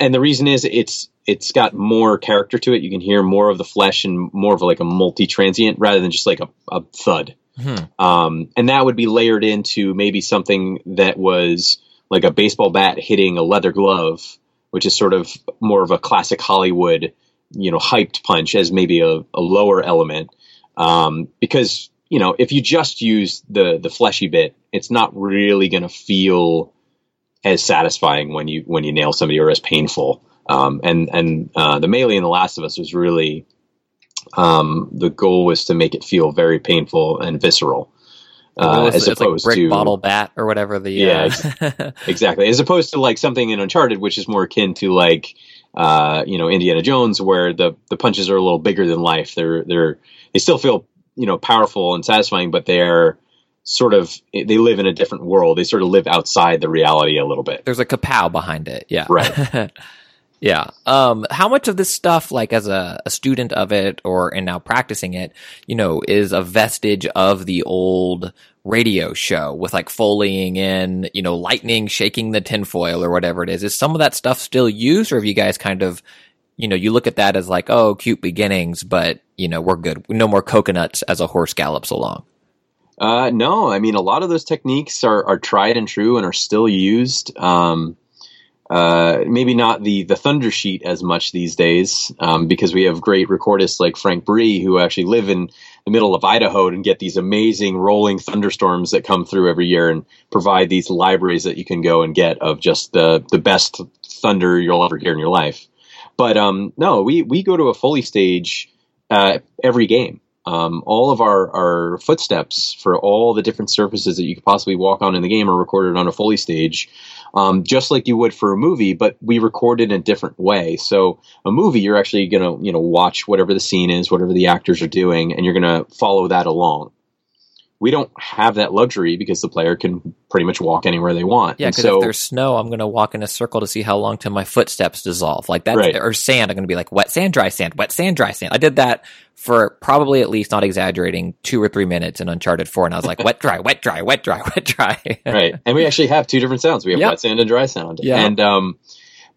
And the reason is it's it's got more character to it. You can hear more of the flesh and more of like a multi-transient rather than just like a, a thud. Hmm. Um, and that would be layered into maybe something that was like a baseball bat hitting a leather glove. which is sort of more of a classic Hollywood, you know, hyped punch as maybe a, a lower element. Um, because, you know, if you just use the, the fleshy bit, it's not really going to feel as satisfying when you, when you nail somebody, or as painful. Um, and, and, uh, the melee in The Last of Us was really, um, the goal was to make it feel very painful and visceral. Uh, as it's opposed like brick to bottle bat or whatever the, yeah, uh, ex- exactly. As opposed to like something in Uncharted, which is more akin to like, uh, you know, Indiana Jones, where the, the punches are a little bigger than life. They're, they're, they still feel, you know, powerful and satisfying, but they're sort of, they live in a different world. They sort of live outside the reality a little bit. There's a kapow behind it. Yeah. Right. Yeah. Um, how much of this stuff, like as a, a student of it or, and now practicing it, you know, is a vestige of the old radio show with like foleying in, you know, lightning, shaking the tinfoil or whatever it is? Is some of that stuff still used, or have you guys kind of, you know, you look at that as like, oh, cute beginnings, but you know, we're good. No more coconuts as a horse gallops along. Uh, no, I mean, a lot of those techniques are, are tried and true and are still used. Um, Uh, maybe not the, the thunder sheet as much these days, um, because we have great recordists like Frank Bree, who actually live in the middle of Idaho and get these amazing rolling thunderstorms that come through every year and provide these libraries that you can go and get of just the, the best thunder you'll ever hear in your life. But, um, no, we, we go to a Foley stage, uh, every game. Um, all of our, our footsteps for all the different surfaces that you could possibly walk on in the game are recorded on a Foley stage. Um, just like you would for a movie, but we record it in a different way. So a movie, you're actually going to, you know, watch whatever the scene is, whatever the actors are doing, and you're going to follow that along. We don't have that luxury because the player can pretty much walk anywhere they want. Yeah, because so, if there's snow, I'm going to walk in a circle to see how long till my footsteps dissolve. Like that, right. Or sand, I'm going to be like, wet sand, dry sand, wet sand, dry sand. I did that for probably, at least not exaggerating, two or three minutes in Uncharted four, and I was like, wet, dry, wet, dry, wet, dry, wet, dry. Right, and we actually have two different sounds. We have yep. wet sand and dry sound. Yep. And um,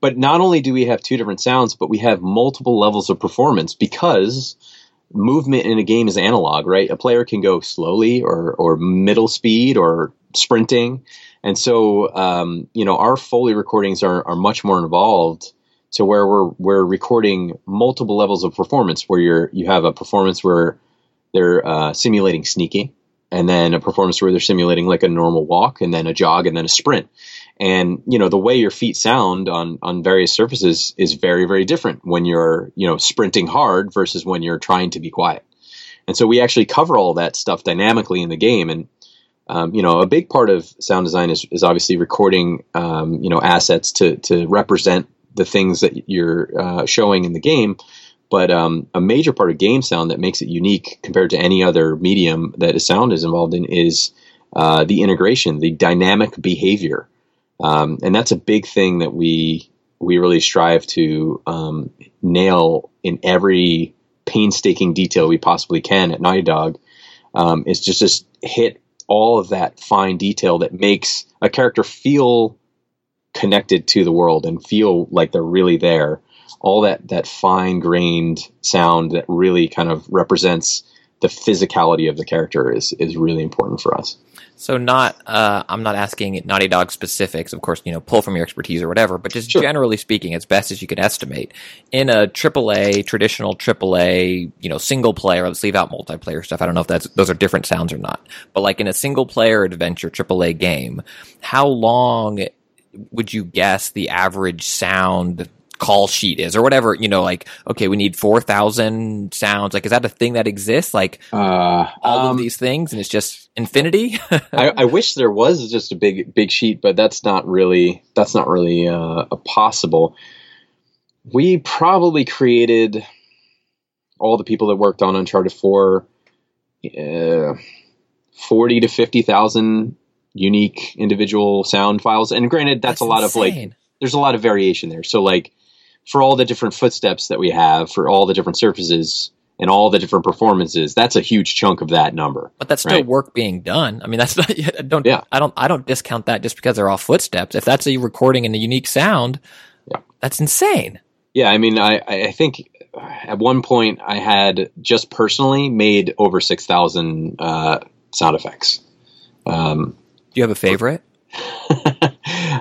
but not only do we have two different sounds, but we have multiple levels of performance, because movement in a game is analog, right? A player can go slowly or or middle speed or sprinting. And so, um, you know, our Foley recordings are, are much more involved, to where we're we're recording multiple levels of performance, where you're you have a performance where they're uh, simulating sneaking, and then a performance where they're simulating like a normal walk, and then a jog, and then a sprint. And, you know, the way your feet sound on, on various surfaces is very, very different when you're, you know, sprinting hard versus when you're trying to be quiet. And so we actually cover all that stuff dynamically in the game. And, um, you know, a big part of sound design is, is obviously recording, um, you know, assets to, to represent the things that you're uh, showing in the game. But um, a major part of game sound that makes it unique compared to any other medium that sound is involved in is uh, the integration, the dynamic behavior. Um, and that's a big thing that we we really strive to um, nail in every painstaking detail we possibly can at Naughty Dog. Um, is just just hit all of that fine detail that makes a character feel connected to the world and feel like they're really there. All that that fine grained sound that really kind of represents the physicality of the character is is really important for us. So not, uh, I'm not asking Naughty Dog specifics, of course, you know, pull from your expertise or whatever, but just sure. Generally speaking, as best as you can estimate, in a triple A, traditional triple A, you know, single player, let's leave out multiplayer stuff. I don't know if that's, those are different sounds or not, but like in a single player adventure triple A game, how long would you guess the average sound call sheet is, or whatever, you know, like, okay, we need four thousand sounds. Like, is that a thing that exists? Like uh, all um, of these things, and it's just infinity. I, I wish there was just a big, big sheet, but that's not really, that's not really uh, a possible. We probably created, all the people that worked on Uncharted four, uh, forty to fifty thousand unique individual sound files. And granted, that's, that's a lot insane. Of like, there's a lot of variation there. So like, for all the different footsteps that we have, for all the different surfaces and all the different performances, that's a huge chunk of that number. But that's still right? work being done. I mean, that's not, I don't, yeah. I don't, I don't discount that just because they're all footsteps. If that's a recording and a unique sound, yeah. that's insane. Yeah. I mean, I, I think at one point I had just personally made over six thousand uh, sound effects. Um, Do you have a favorite?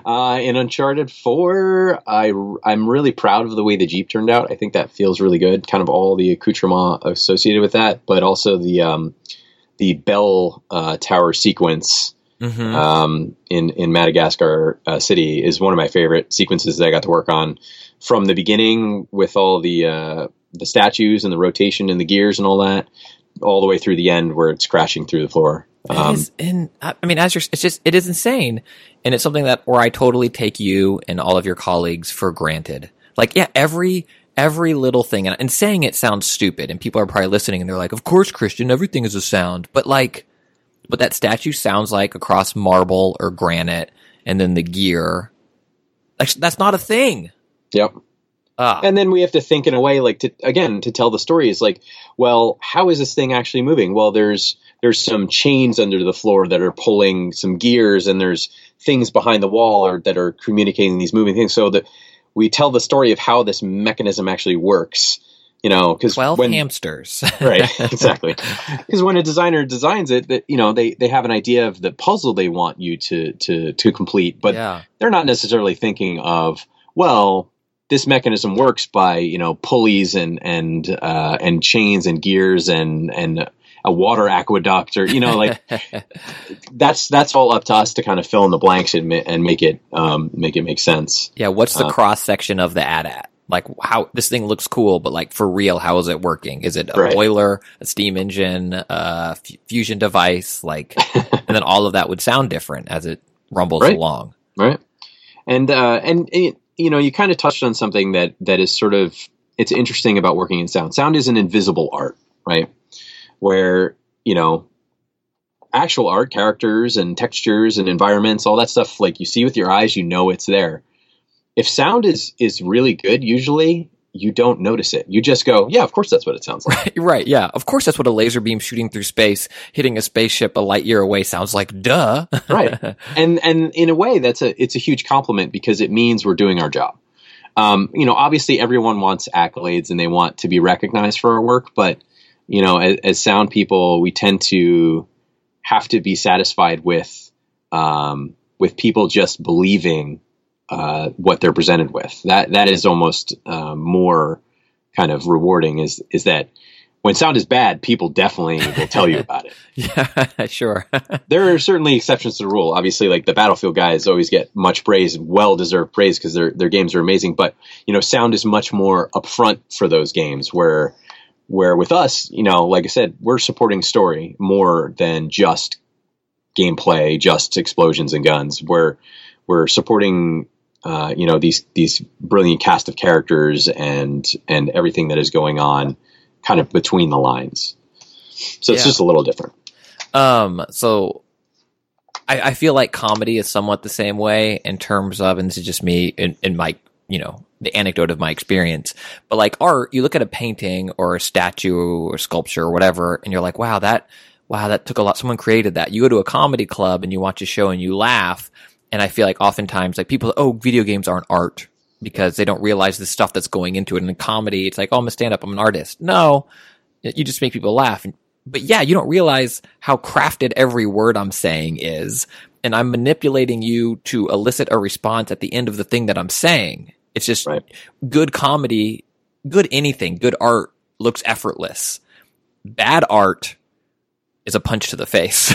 Uh, in Uncharted four, I, I'm really proud of the way the Jeep turned out. I think that feels really good, kind of all the accoutrement associated with that, but also the um, the bell uh, tower sequence mm-hmm. um, in, in Madagascar uh, City is one of my favorite sequences that I got to work on from the beginning with all the uh, the statues and the rotation and the gears and all that, all the way through the end where it's crashing through the floor. Um, it is in, I mean, as you're, it's just, it is insane. And it's something that, or I totally take you and all of your colleagues for granted. Like, yeah, every, every little thing. And, and saying it sounds stupid and people are probably listening and they're like, of course, Christian, everything is a sound. But like, but that statue sounds like across marble or granite and then the gear. That's, that's not a thing. Yep. Ah. And then we have to think in a way, like, to, again, to tell the story is like, well, how is this thing actually moving? Well, there's there's some chains under the floor that are pulling some gears, and there's things behind the wall or, that are communicating these moving things. So that we tell the story of how this mechanism actually works, you know, because twelve when, hamsters, right? Exactly, because when a designer designs it, that you know they they have an idea of the puzzle they want you to to to complete, but yeah. they're not necessarily thinking of well. This mechanism works by, you know, pulleys and, and, uh, and chains and gears and, and a water aqueduct or, you know, like that's, that's all up to us to kind of fill in the blanks and, and make it, um, make it make sense. Yeah. What's the uh, cross section of the AT-AT? Like how this thing looks cool, but like for real, how is it working? Is it a right. boiler, a steam engine, a f- fusion device? Like, and then all of that would sound different as it rumbles right. along. Right. And, uh, and, and you know, you kind of touched on something that, that is sort of, it's interesting about working in sound. Sound is an invisible art, right? Where, you know, actual art, characters and textures and environments, all that stuff, like you see with your eyes, you know, it's there. If sound is, is really good, usually you don't notice it. You just go, yeah, of course that's what it sounds like. Right, right, yeah. Of course that's what a laser beam shooting through space, hitting a spaceship a light year away sounds like, duh. Right. And and in a way, that's a it's a huge compliment because it means we're doing our job. Um, you know, obviously everyone wants accolades and they want to be recognized for our work, but, you know, as, as sound people, we tend to have to be satisfied with um, with people just believing uh, what they're presented with. That, that is almost, uh, more kind of rewarding is, is that when sound is bad, people definitely will tell you about it. Yeah, sure. There are certainly exceptions to the rule. Obviously, like the Battlefield guys always get much praise, well-deserved praise because their, their games are amazing. But, you know, sound is much more upfront for those games where, where with us, you know, like I said, we're supporting story more than just gameplay, just explosions and guns. We're, we're supporting, Uh, you know, these these brilliant cast of characters and and everything that is going on kind of between the lines. So it's yeah. just a little different. Um, so I, I feel like comedy is somewhat the same way in terms of, and this is just me in, in my, you know, the anecdote of my experience. But like art, you look at a painting or a statue or sculpture or whatever, and you're like, wow, that wow, that took a lot. Someone created that. You go to a comedy club and you watch a show and you laugh. And I feel like oftentimes like people, oh, video games aren't art because they don't realize the stuff that's going into it. And in comedy, it's like, oh, I'm a stand-up, I'm an artist. No, you just make people laugh. But yeah, you don't realize how crafted every word I'm saying is. And I'm manipulating you to elicit a response at the end of the thing that I'm saying. It's just right. good comedy, good anything, good art looks effortless. Bad art is a punch to the face.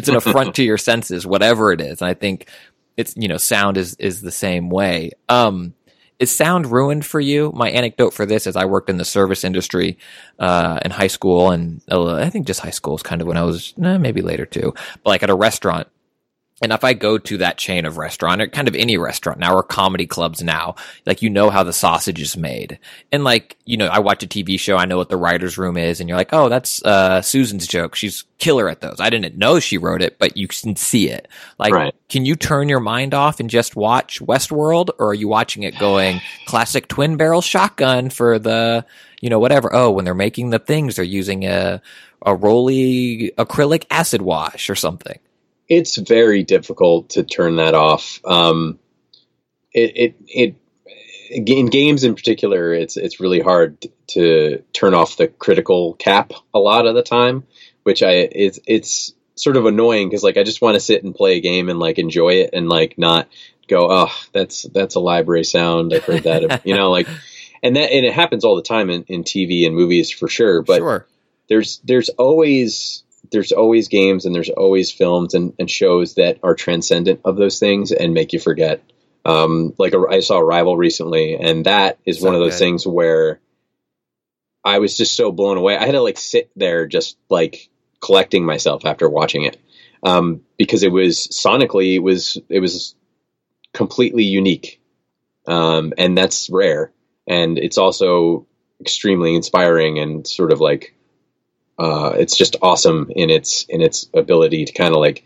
It's an affront to your senses, whatever it is. And I think it's, you know, sound is, is the same way. Um, is sound ruined for you? My anecdote for this is I worked in the service industry, uh, in high school and uh, I think just high school is kind of when I was, eh, maybe later too, but like at a restaurant. And if I go to that chain of restaurant or kind of any restaurant now or comedy clubs now, like, you know how the sausage is made. And like, you know, I watch a T V show. I know what the writer's room is. And you're like, oh, that's uh Susan's joke. She's killer at those. I didn't know she wrote it, but you can see it. Like, right. Can you turn your mind off and just watch Westworld? Or are you watching it going classic twin barrel shotgun for the, you know, whatever. Oh, when they're making the things, they're using a, a Rolly acrylic acid wash or something. It's very difficult to turn that off. Um, it, it, it, in games in particular, it's, it's really hard to turn off the critical cap a lot of the time, which I, it's, it's, sort of annoying because, like, I just want to sit and play a game and, like, enjoy it and, like, not go, oh, that's that's a library sound. I've heard that, you know, like, and that and it happens all the time in, in T V and movies for sure. But sure. there's there's always there's always games and there's always films and, and shows that are transcendent of those things and make you forget. Um, like a, I saw Arrival recently, and that is it's one of those good. things where I was just so blown away. I had to, like, sit there just, like, collecting myself after watching it, um, because it was sonically, it was it was completely unique, um, and that's rare, and it's also extremely inspiring and sort of like uh, it's just awesome in its in its ability to kind of like.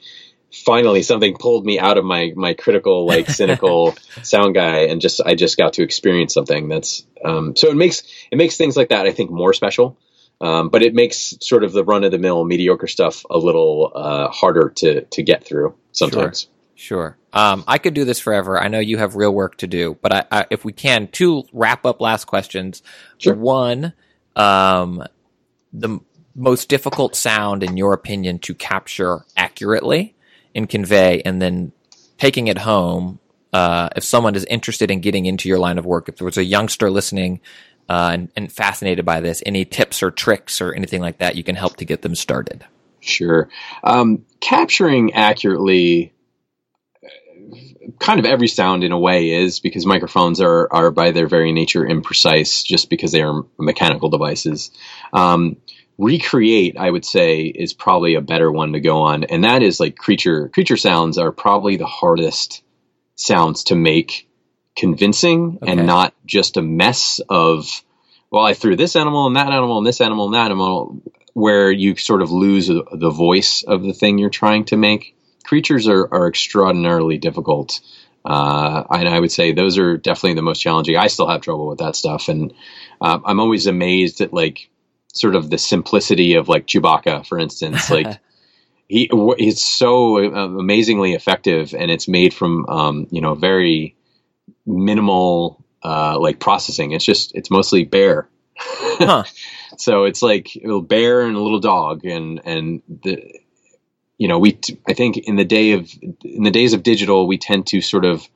Finally, something pulled me out of my, my critical, like cynical sound guy. And just, I just got to experience something that's, um, so it makes, it makes things like that, I think, more special. Um, but it makes sort of the run of the mill mediocre stuff a little, uh, harder to, to get through sometimes. Sure. sure. Um, I could do this forever. I know you have real work to do, but I, I if we can two wrap up last questions, sure. One, um, the most difficult sound in your opinion to capture accurately and convey, and then taking it home, uh, if someone is interested in getting into your line of work, if there was a youngster listening uh, and, and fascinated by this, any tips or tricks or anything like that you can help to get them started? Sure. Um, capturing accurately kind of every sound in a way is, because microphones are, are by their very nature imprecise just because they are mechanical devices. Um, Recreate, I would say, is probably a better one to go on. And that is like creature creature sounds are probably the hardest sounds to make convincing okay. and not just a mess of, well, I threw this animal and that animal and this animal and that animal, where you sort of lose the voice of the thing you're trying to make. Creatures are, are extraordinarily difficult. Uh, and I would say those are definitely the most challenging. I still have trouble with that stuff. And uh, I'm always amazed at like, sort of the simplicity of like Chewbacca, for instance, like he it's so amazingly effective, and it's made from, um, you know, very minimal, uh, like processing. It's just, it's mostly bear. Huh. So it's like a little bear and a little dog. And, and the, you know, we, t- I think in the day of, in the days of digital, we tend to sort of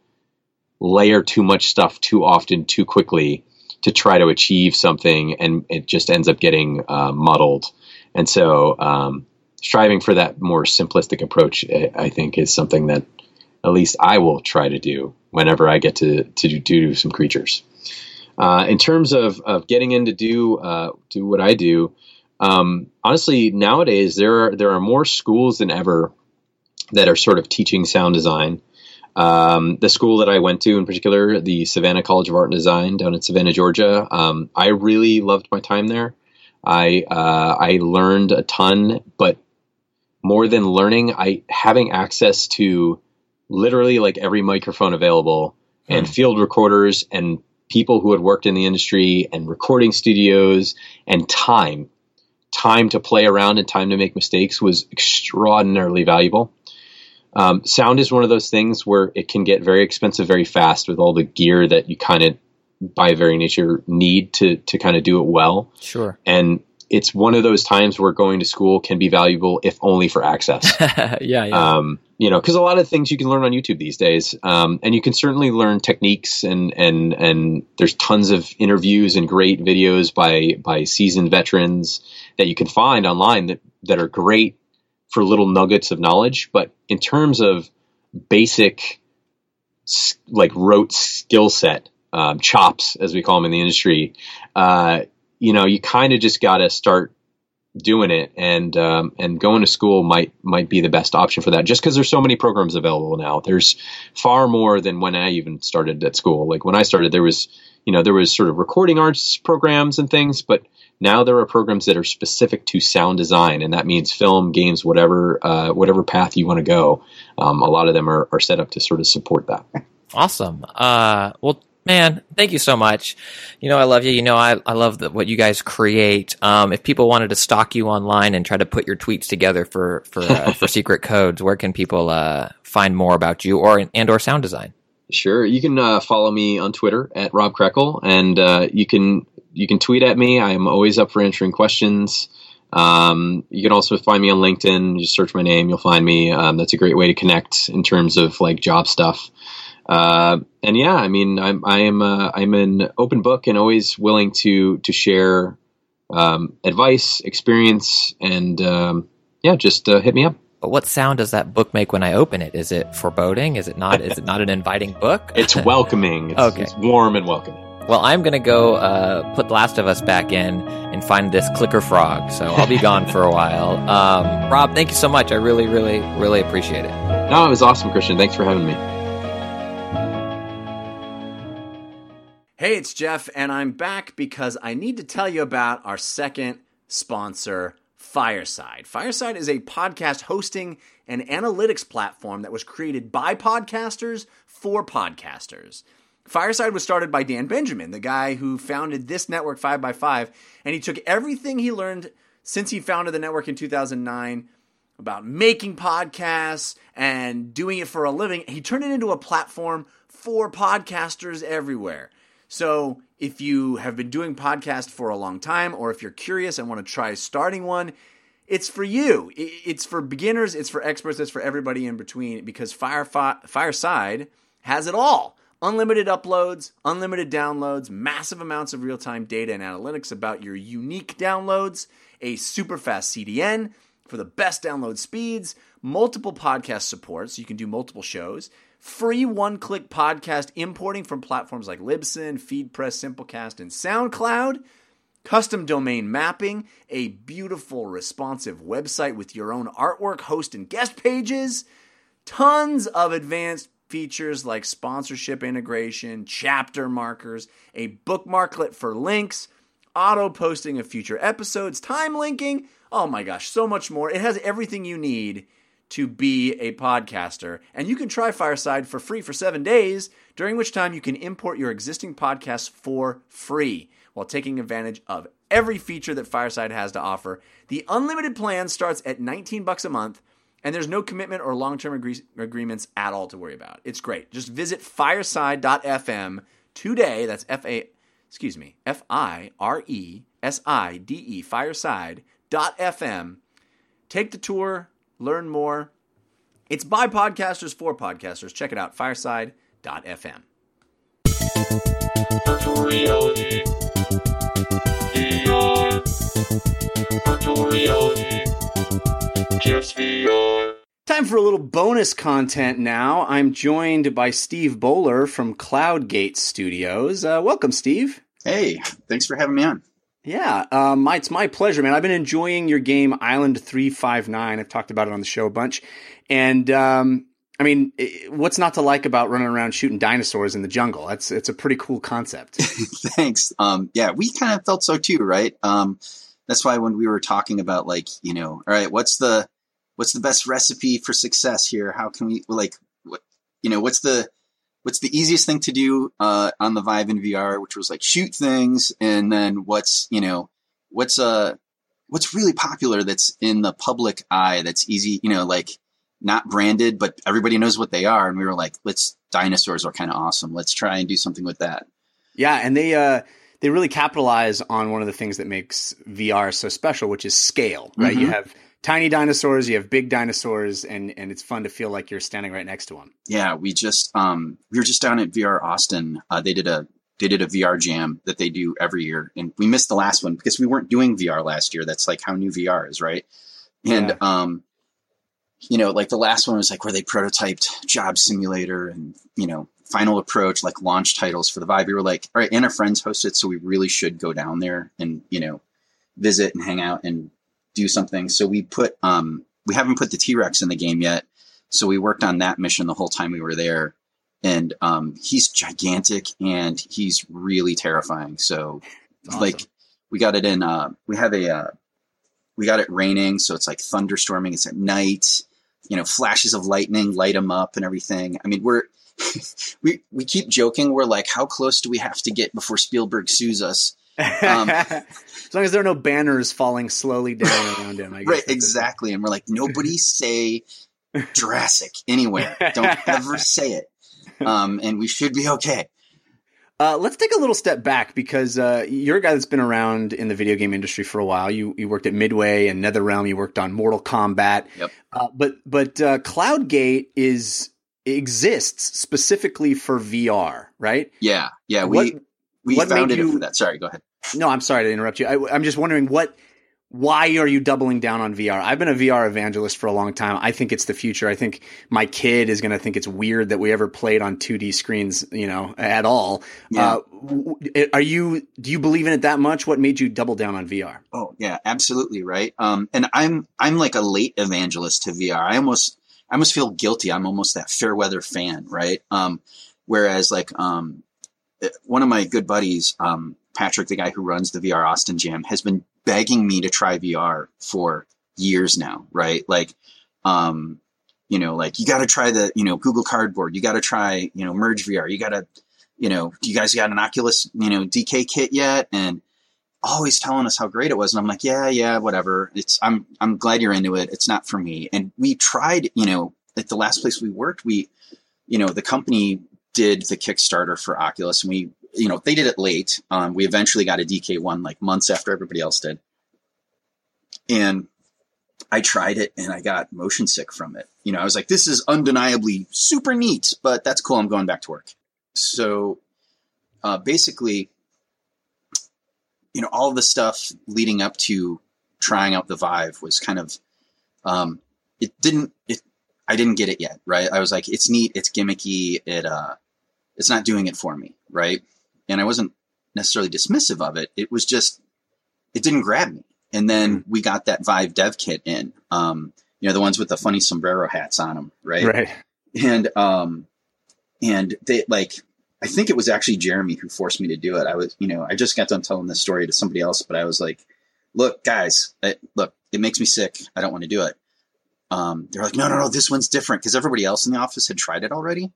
layer too much stuff too often, too quickly, to try to achieve something, and it just ends up getting uh, muddled. And so um, striving for that more simplistic approach, I, I think, is something that at least I will try to do whenever I get to to do, do some creatures. Uh, in terms of, of getting in to do, uh, do what I do, um, honestly, nowadays there are, there are more schools than ever that are sort of teaching sound design. Um, the school that I went to in particular, the Savannah College of Art and Design down in Savannah, Georgia. Um, I really loved my time there. I, uh, I learned a ton, but more than learning, I having access to literally like every microphone available hmm. and field recorders and people who had worked in the industry and recording studios and time, time to play around and time to make mistakes was extraordinarily valuable. Um, sound is one of those things where it can get very expensive very fast with all the gear that you kind of, by very nature, need to to kind of do it well. Sure. And it's one of those times where going to school can be valuable, if only for access. yeah, yeah. Um, you know, because a lot of things you can learn on YouTube these days, um, and you can certainly learn techniques, and and and there's tons of interviews and great videos by by seasoned veterans that you can find online that that are great for little nuggets of knowledge. But in terms of basic, like rote skill set, um, chops, as we call them in the industry, uh, you know, you kind of just got to start doing it, and, um, and going to school might, might be the best option for that, just because there's so many programs available now. There's far more than when I even started at school. Like when I started, there was, you know, there was sort of recording arts programs and things, but now there are programs that are specific to sound design, and that means film, games, whatever uh, whatever path you want to go. Um, a lot of them are, are set up to sort of support that. Awesome. Uh, well, man, thank you so much. You know, I love you. You know, I, I love the, what you guys create. Um, if people wanted to stalk you online and try to put your tweets together for for, uh, for secret codes, where can people uh, find more about you or and or sound design? Sure. You can uh, follow me on Twitter at Rob Krekel, and uh, you can... You can tweet at me. I am always up for answering questions. Um, you can also find me on LinkedIn. Just search my name. You'll find me. Um, that's a great way to connect in terms of like job stuff. Uh, and yeah, I mean, I'm, I am, uh, I'm an open book and always willing to, to share, um, advice, experience, and, um, yeah, just, uh, hit me up. But what sound does that book make when I open it? Is it foreboding? Is it not? Is it not an inviting book? It's welcoming. It's, okay. It's warm and welcoming. Well, I'm going to go uh, put The Last of Us back in and find this clicker frog. So I'll be gone for a while. Um, Rob, thank you so much. I really, really, really appreciate it. No, it was awesome, Christian. Thanks for having me. Hey, it's Jeff, and I'm back because I need to tell you about our second sponsor, Fireside. Fireside is a podcast hosting and analytics platform that was created by podcasters for podcasters. Fireside was started by Dan Benjamin, the guy who founded this network, five by five, and he took everything he learned since he founded the network in two thousand nine about making podcasts and doing it for a living. He turned it into a platform for podcasters everywhere. So if you have been doing podcasts for a long time, or if you're curious and want to try starting one, it's for you. It's for beginners. It's for experts. It's for everybody in between, because Firef- Fireside has it all. Unlimited uploads, unlimited downloads, massive amounts of real-time data and analytics about your unique downloads, a super fast C D N for the best download speeds, multiple podcast supports, so you can do multiple shows, free one-click podcast importing from platforms like Libsyn, FeedPress, Simplecast, and SoundCloud, custom domain mapping, a beautiful responsive website with your own artwork, host, and guest pages, tons of advanced features like sponsorship integration, chapter markers, a bookmarklet for links, auto-posting of future episodes, time linking, oh my gosh, so much more. It has everything you need to be a podcaster. And you can try Fireside for free for seven days, during which time you can import your existing podcasts for free while taking advantage of every feature that Fireside has to offer. The unlimited plan starts at nineteen bucks a month, and there's no commitment or long-term agree- agreements at all to worry about. It's great. Just visit fireside dot f m today. That's F A, excuse me, F I R E S I D E, fireside dot f m. Take the tour. Learn more. It's by podcasters for podcasters. Check it out, fireside dot f m. Virtual reality. V R. Virtual reality. Jeff's V R. Time for a little bonus content now. I'm joined by Steve Bowler from Cloudgate Studios. Uh, welcome, Steve. Hey, thanks for having me on. Yeah, um, it's my pleasure, man. I've been enjoying your game Island three fifty-nine. I've talked about it on the show a bunch. And, um, I mean, what's not to like about running around shooting dinosaurs in the jungle? That's It's a pretty cool concept. Thanks. Um, yeah, we kind of felt so too, right? Um, that's why when we were talking about, like, you know, all right, what's the what's the best recipe for success here? How can we, like, what, you know, what's the... What's the easiest thing to do uh, on the Vive and V R, which was like shoot things, and then what's you know what's uh what's really popular that's in the public eye that's easy, you know, like not branded but everybody knows what they are. And we were like, let's dinosaurs are kind of awesome. Let's try and do something with that. Yeah, and they uh, they really capitalize on one of the things that makes V R so special, which is scale. Right, mm-hmm. You have tiny dinosaurs, you have big dinosaurs, and, and it's fun to feel like you're standing right next to them. Yeah, we just um we were just down at V R Austin. Uh, they did a they did a V R jam that they do every year, and we missed the last one because we weren't doing V R last year. That's like how new V R is, right? And yeah. um, you know, like the last one was like where they prototyped Job Simulator and you know Final Approach, like launch titles for the Vive. We were like, all right, and our friends host it, so we really should go down there and you know visit and hang out and do something. So we put, um, we haven't put the T-Rex in the game yet. So we worked on that mission the whole time we were there, and, um, he's gigantic and he's really terrifying. So awesome. Like we got it in, uh, we have a, uh, we got it raining. So it's like thunderstorming. It's at night, you know, flashes of lightning, light him up and everything. I mean, we're, we, we keep joking. We're like, how close do we have to get before Spielberg sues us? Um, as long as there are no banners falling slowly down around him, I guess. Right, exactly. It. And we're like, nobody say Jurassic anywhere. Don't ever say it. Um, and we should be okay. Uh, let's take a little step back, because uh, you're a guy that's been around in the video game industry for a while. You you worked at Midway and NetherRealm. You worked on Mortal Kombat. Yep. Uh, but but uh, CloudGate is exists specifically for V R, right? Yeah, yeah. We what, we what founded you, it for that. Sorry, go ahead. No, I'm sorry to interrupt you. I, I'm just wondering what. Why are you doubling down on V R? I've been a V R evangelist for a long time. I think it's the future. I think my kid is going to think it's weird that we ever played on two D screens, you know, at all. Yeah. Uh, are you, do you believe in it that much? What made you double down on V R? Oh yeah, absolutely. Right. Um, and I'm, I'm like a late evangelist to V R. I almost, I almost feel guilty. I'm almost that fair weather fan. Right. Um, whereas like, um, one of my good buddies, um, Patrick, the guy who runs the V R Austin Jam, has been begging me to try V R for years now, right? Like, um, you know, like you got to try the, you know, Google Cardboard, you got to try, you know, Merge V R, you got to, you know, you guys got an Oculus, you know, D K kit yet? And always telling us how great it was. And I'm like, yeah, yeah, whatever. It's, I'm, I'm glad you're into it. It's not for me. And we tried, you know, at the last place we worked, we, you know, the company did the Kickstarter for Oculus, and we, you know, they did it late. Um, we eventually got a D K one like months after everybody else did. And I tried it and I got motion sick from it. You know, I was like, this is undeniably super neat, but that's cool. I'm going back to work. So uh, basically, you know, all the stuff leading up to trying out the Vive was kind of, um, it didn't, it, I didn't get it yet. Right. I was like, it's neat. It's gimmicky. It, uh, it's not doing it for me. Right. And I wasn't necessarily dismissive of it. It was just, it didn't grab me. And then we got that Vive dev kit in, um, you know, the ones with the funny sombrero hats on them. Right. Right. And, um, and they like, I think it was actually Jeremy who forced me to do it. I was, you know, I just got done telling this story to somebody else, but I was like, look, guys, I, look, it makes me sick. I don't want to do it. Um, they're like, no, no, no, this one's different. Cause everybody else in the office had tried it already.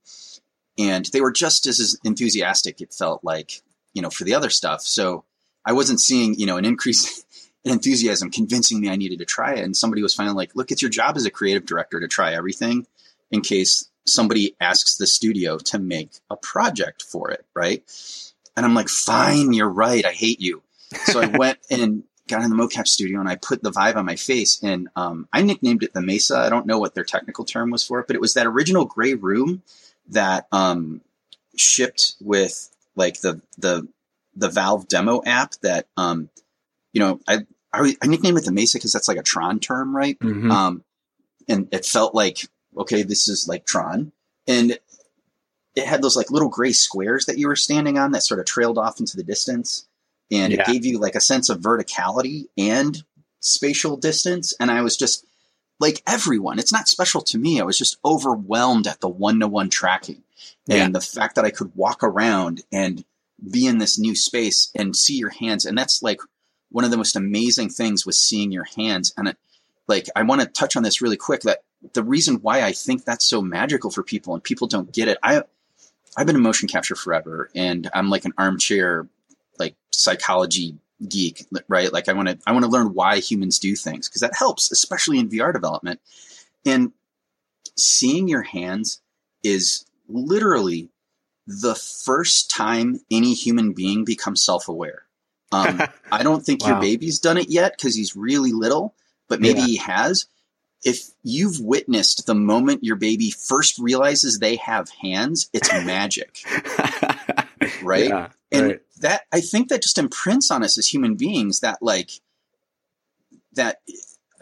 And they were just as enthusiastic, it felt like, you know, for the other stuff. So I wasn't seeing, you know, an increase in enthusiasm convincing me I needed to try it. And somebody was finally like, look, it's your job as a creative director to try everything in case somebody asks the studio to make a project for it, right? And I'm like, fine, you're right. I hate you. So I went and got in the mocap studio and I put the Vive on my face. And um, I nicknamed it the Mesa. I don't know what their technical term was for it, but it was that original gray room that um, shipped with like the, the, the Valve demo app that, um, you know, I, I, I nicknamed it the Mesa cause that's like a Tron term. Right. Mm-hmm. Um, and it felt like, okay, this is like Tron, and it had those like little gray squares that you were standing on that sort of trailed off into the distance. And yeah. It gave you like a sense of verticality and spatial distance. And I was just, like everyone, it's not special to me. I was just overwhelmed at the one-to-one tracking and yeah. the fact that I could walk around and be in this new space and see your hands. And that's like one of the most amazing things was seeing your hands. And it, like, I want to touch on this really quick, that the reason why I think that's so magical for people and people don't get it. I, I've been in motion capture forever, and I'm like an armchair, like psychology geek, right? Like I want to, I want to learn why humans do things, because that helps, especially in V R development. And seeing your hands is literally the first time any human being becomes self-aware. Um, I don't think wow. your baby's done it yet, because he's really little, but maybe yeah. he has. If you've witnessed the moment your baby first realizes they have hands, it's magic, right? Yeah. And right. that, I think that just imprints on us as human beings that like, that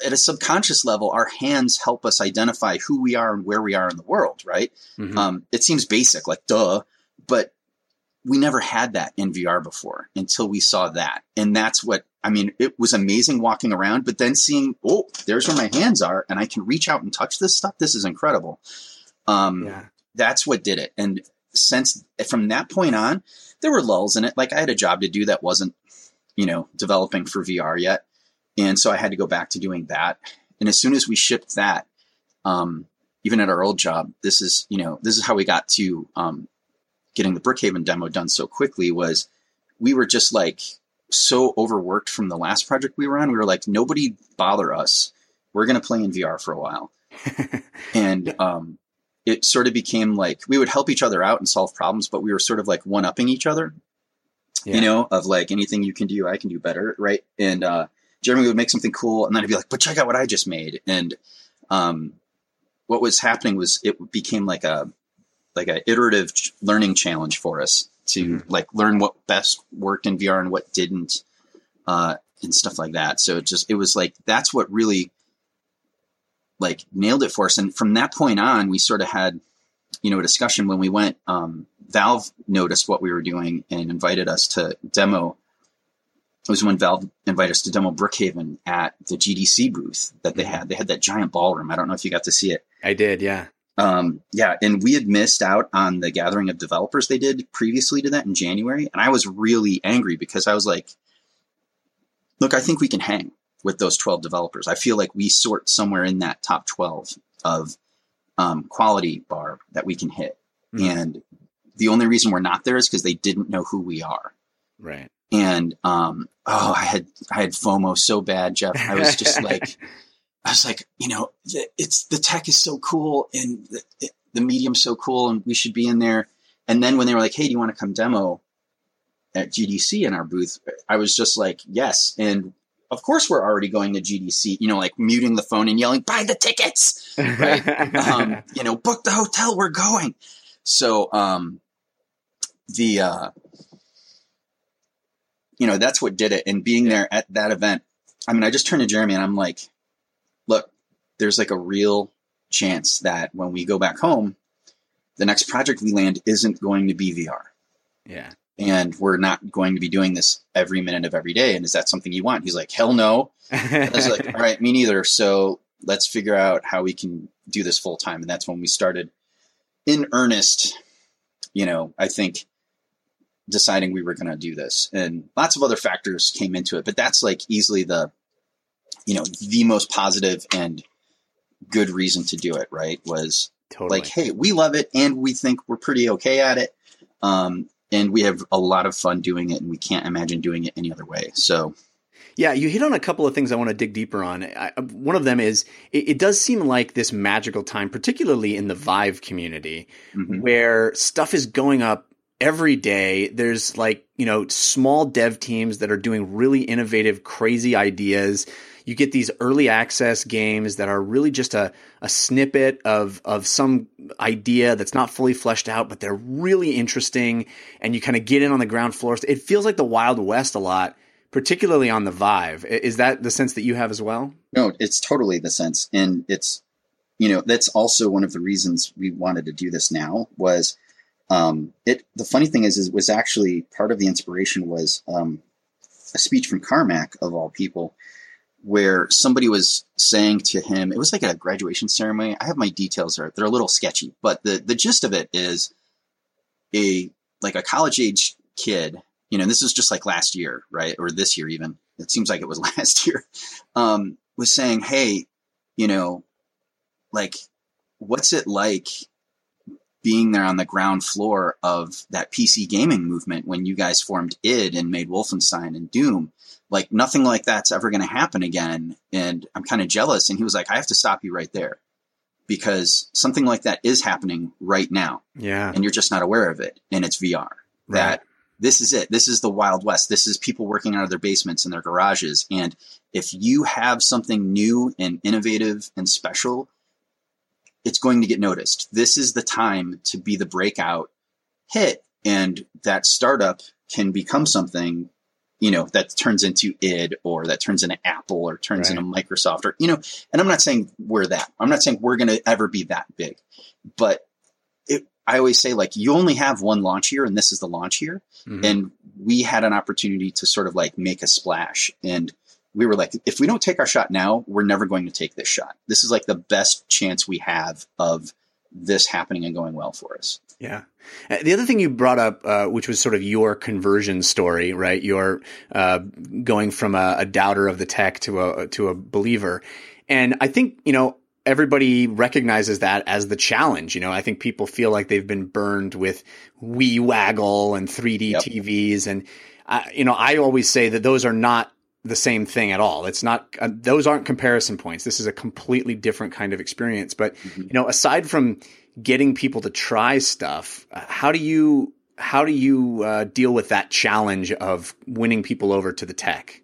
at a subconscious level, our hands help us identify who we are and where we are in the world. Right. Mm-hmm. Um, it seems basic, like, duh, but we never had that in V R before until we saw that. And that's what, I mean, it was amazing walking around, but then seeing, oh, there's where my hands are and I can reach out and touch this stuff. This is incredible. Um, yeah. That's what did it. And since from that point on, there were lulls in it. Like I had a job to do that wasn't, you know, developing for V R yet. And so I had to go back to doing that. And as soon as we shipped that, um, even at our old job, this is, you know, this is how we got to um, getting the Brookhaven demo done so quickly, was we were just like so overworked from the last project we were on. We were like, nobody bother us. We're going to play in V R for a while. and um, it sort of became like we would help each other out and solve problems, but we were sort of like one-upping each other, yeah. you know, of like anything you can do, I can do better. Right. And uh, Jeremy would make something cool and then I'd be like, but check out what I just made. And um, what was happening was it became like a, like a iterative ch- learning challenge for us to mm-hmm. like learn what best worked in V R and what didn't uh, and stuff like that. So it just, it was like, that's what really like nailed it for us. And from that point on, we sort of had, you know, a discussion when we went, um, Valve noticed what we were doing and invited us to demo. It was when Valve invited us to demo Brookhaven at the G D C booth that they had. They had that giant ballroom. I don't know if you got to see it. I did. Yeah. Um, yeah. And we had missed out on the gathering of developers they did previously to that in January. And I was really angry because I was like, look, I think we can hang with those twelve developers. I feel like we sort somewhere in that top twelve of um, quality bar that we can hit. Mm-hmm. And the only reason we're not there is because they didn't know who we are. Right. And, um, oh, I had, I had FOMO so bad, Jeff. I was just like, I was like, you know, it's the tech is so cool and the, the medium's so cool and we should be in there. And then when they were like, hey, do you want to come demo at G D C in our booth? I was just like, yes. And of course we're already going to G D C, you know, like muting the phone and yelling, buy the tickets, right? um, you know, book the hotel, we're going. So, um, the, uh, you know, that's what did it. And being yeah. there at that event, I mean, I just turned to Jeremy and I'm like, look, there's like a real chance that when we go back home, the next project we land isn't going to be V R. Yeah. And we're not going to be doing this every minute of every day. And is that something you want? He's like, hell no. I was like, all right, me neither. So let's figure out how we can do this full time. And that's when we started in earnest, you know, I think, deciding we were going to do this, and lots of other factors came into it, but that's like easily the, you know, the most positive and good reason to do it. Right. Was totally. Like, hey, we love it. And we think we're pretty okay at it. Um, and we have a lot of fun doing it and we can't imagine doing it any other way. So yeah, you hit on a couple of things I want to dig deeper on. I, one of them is it, it does seem like this magical time, particularly in the Vive community mm-hmm. where stuff is going up every day. There's like, you know, small dev teams that are doing really innovative, crazy ideas. You get these early access games that are really just a, a snippet of, of some idea that's not fully fleshed out, but they're really interesting. And you kind of get in on the ground floor. It feels like the Wild West a lot, particularly on the Vive. Is that the sense that you have as well? No, it's totally the sense. And it's, you know, that's also one of the reasons we wanted to do this now was Um, it, the funny thing is, is it was actually part of the inspiration was, um, a speech from Carmack of all people where somebody was saying to him, it was like a graduation ceremony. I have my details there. They're a little sketchy, but the, the gist of it is a, like a college age kid, you know, this is just like last year, right? Or this year, even it seems like it was last year, um, was saying, hey, you know, like, what's it like being there on the ground floor of that P C gaming movement when you guys formed I D and made Wolfenstein and Doom? Like nothing like that's ever going to happen again. And I'm kind of jealous. And he was like, I have to stop you right there because something like that is happening right now. Yeah. And you're just not aware of it. And it's V R. Right. That this is it. This is the Wild West. This is people working out of their basements and their garages. And if you have something new and innovative and special, it's going to get noticed. This is the time to be the breakout hit. And that startup can become something, you know, that turns into I D or that turns into Apple or turns right. into Microsoft or, you know, and I'm not saying we're that, I'm not saying we're going to ever be that big, but it, I always say like, you only have one launch year and this is the launch year. Mm-hmm. And we had an opportunity to sort of like make a splash, and we were like, if we don't take our shot now, we're never going to take this shot. This is like the best chance we have of this happening and going well for us. Yeah. The other thing you brought up, uh, which was sort of your conversion story, right? You're uh, going from a, a doubter of the tech to a to a believer. And I think, you know, everybody recognizes that as the challenge. You know, I think people feel like they've been burned with Wii Waggle and three D yep. T Vs. And, I, you know, I always say that those are not the same thing at all. It's not, uh, those aren't comparison points. This is a completely different kind of experience. But, mm-hmm. you know, aside from getting people to try stuff, uh, how do you, how do you uh, deal with that challenge of winning people over to the tech?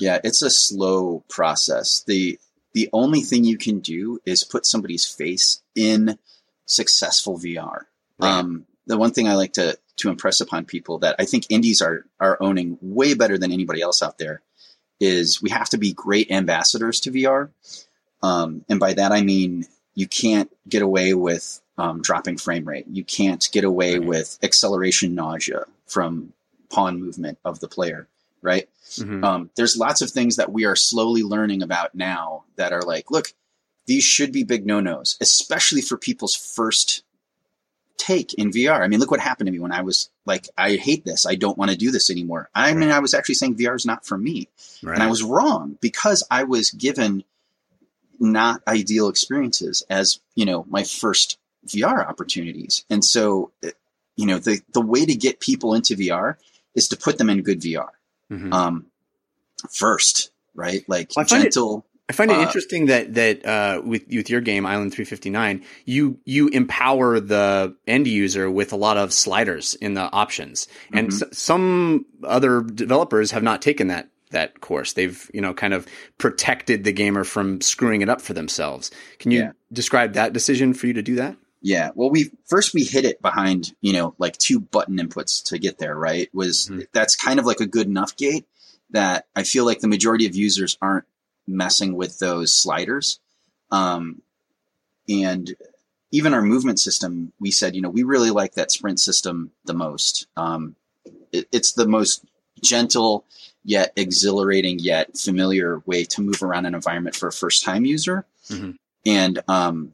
Yeah, it's a slow process. The, the only thing you can do is put somebody's face in successful V R. Right. Um, the one thing I like to, to impress upon people that I think indies are, are owning way better than anybody else out there is we have to be great ambassadors to V R. Um, and by that, I mean, you can't get away with um, dropping frame rate. You can't get away right. with acceleration nausea from pawn movement of the player, right? Mm-hmm. Um, there's lots of things that we are slowly learning about now that are like, look, these should be big no-nos, especially for people's first take in V R. I mean, look what happened to me when I was like, I hate this. I don't want to do this anymore. I mean, right. I was actually saying V R is not for me. Right. And I was wrong because I was given not ideal experiences as, you know, my first V R opportunities. And so, you know, the, the way to get people into V R is to put them in good V R mm-hmm. um, first, right? Like well, I find gentle. It, I find it uh, interesting that, that uh, with, with your game, Island three fifty-nine, you, you empower the end user with a lot of sliders in the options. And mm-hmm. s- some other developers have not taken that that course. They've, you know, kind of protected the gamer from screwing it up for themselves. Can you yeah. describe that decision for you to do that? Yeah. Well, we first we hid it behind, you know, like two button inputs to get there, right? Was mm-hmm. that's kind of like a good enough gate that I feel like the majority of users aren't messing with those sliders. Um, and even our movement system, we said, you know, we really like that sprint system the most. Um, it, it's the most gentle yet exhilarating yet familiar way to move around an environment for a first time user. Mm-hmm. And um,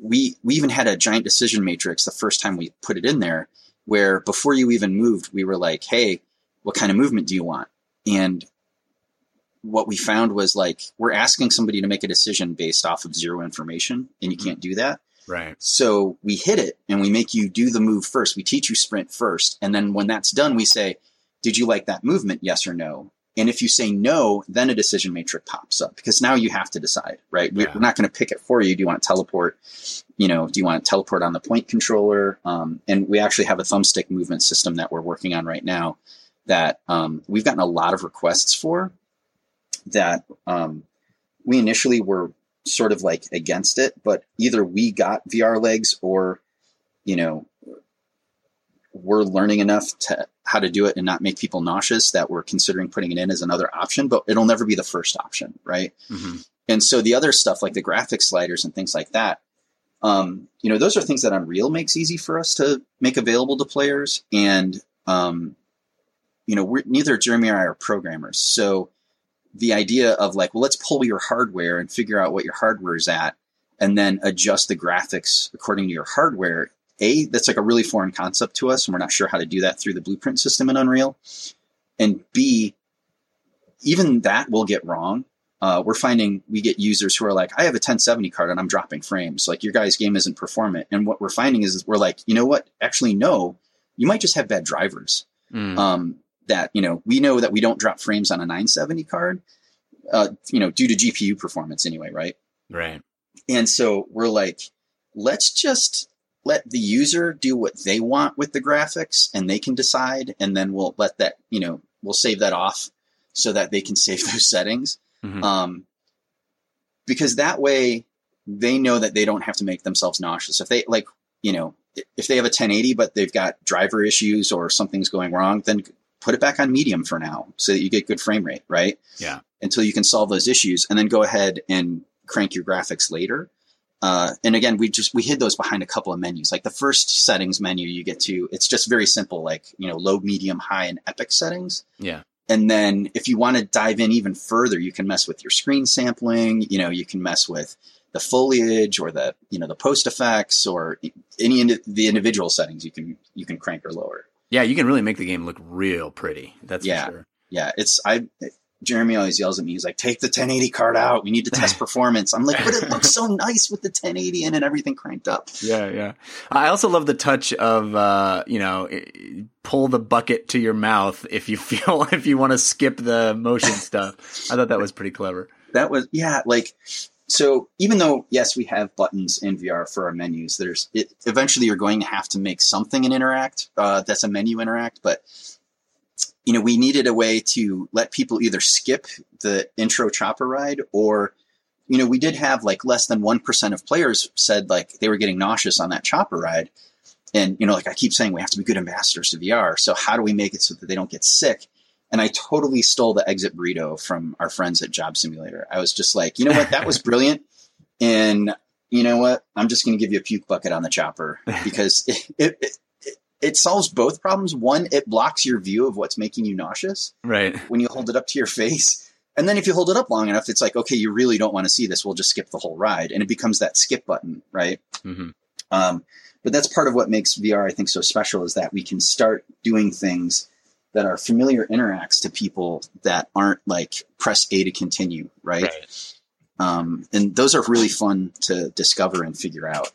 we we even had a giant decision matrix the first time we put it in there where before you even moved, we were like, hey, what kind of movement do you want? And what we found was like, we're asking somebody to make a decision based off of zero information and you mm-hmm. can't do that. Right. So we hit it and we make you do the move first. We teach you sprint first. And then when that's done, we say, did you like that movement? Yes or no? And if you say no, then a decision matrix pops up because now you have to decide, right? Yeah. We're not going to pick it for you. Do you want to teleport? You know, do you want to teleport on the point controller? Um, and we actually have a thumbstick movement system that we're working on right now that um, we've gotten a lot of requests for that um, we initially were sort of like against it, but either we got V R legs or, you know, we're learning enough to how to do it and not make people nauseous that we're considering putting it in as another option, but it'll never be the first option. Right. Mm-hmm. And so the other stuff like the graphic sliders and things like that, um, you know, those are things that Unreal makes easy for us to make available to players. And, um, you know, we're neither Jeremy or I are programmers. So the idea of like, well, let's pull your hardware and figure out what your hardware is at and then adjust the graphics according to your hardware. A, that's like a really foreign concept to us, and we're not sure how to do that through the blueprint system in Unreal. And B, even that will get wrong. Uh, we're finding we get users who are like, I have a ten seventy card and I'm dropping frames. Like, your guys' game isn't performant. And what we're finding is, is we're like, you know what? Actually, no, you might just have bad drivers. Mm. Um, that, you know, we know that we don't drop frames on a nine seventy card, uh, you know, due to G P U performance anyway, right? Right. And so we're like, let's just let the user do what they want with the graphics and they can decide. And then we'll let that, you know, we'll save that off so that they can save those settings. Mm-hmm. Um, because that way they know that they don't have to make themselves nauseous. If they like, you know, if they have a ten eighty, but they've got driver issues or something's going wrong, then put it back on medium for now so that you get good frame rate. Right. Yeah. Until you can solve those issues and then go ahead and crank your graphics later. Uh, and again, we just, we hid those behind a couple of menus. Like the first settings menu you get to, it's just very simple, like, you know, low, medium, high, and epic settings. Yeah. And then if you want to dive in even further, you can mess with your screen sampling, you know, you can mess with the foliage or the, you know, the post effects or any of the individual settings you can, you can crank or lower. Yeah. You can really make the game look real pretty. That's yeah. for sure. Yeah. It's, I, Jeremy always yells at me. He's like, take the ten eighty card out. We need to test performance. I'm like, but it looks so nice with the ten eighty in and everything cranked up. Yeah, yeah. I also love the touch of, uh, you know, pull the bucket to your mouth if you feel, if you want to skip the motion stuff. I thought that was pretty clever. That was, yeah, like, so even though, yes, we have buttons in V R for our menus, there's, it, eventually you're going to have to make something and interact. Uh, that's a menu interact, but you know, we needed a way to let people either skip the intro chopper ride or, you know, we did have like less than one percent of players said like they were getting nauseous on that chopper ride. And, you know, like I keep saying, we have to be good ambassadors to V R. So how do we make it so that they don't get sick? And I totally stole the exit burrito from our friends at Job Simulator. I was just like, you know what, that was brilliant. And you know what, I'm just going to give you a puke bucket on the chopper because it, it, it It solves both problems. One, it blocks your view of what's making you nauseous right when you hold it up to your face. And then if you hold it up long enough, it's like, okay, you really don't want to see this. We'll just skip the whole ride. And it becomes that skip button, right? Mm-hmm. Um, but that's part of what makes V R, I think, so special is that we can start doing things that are familiar interacts to people that aren't like press A to continue, right? right. Um, and those are really fun to discover and figure out.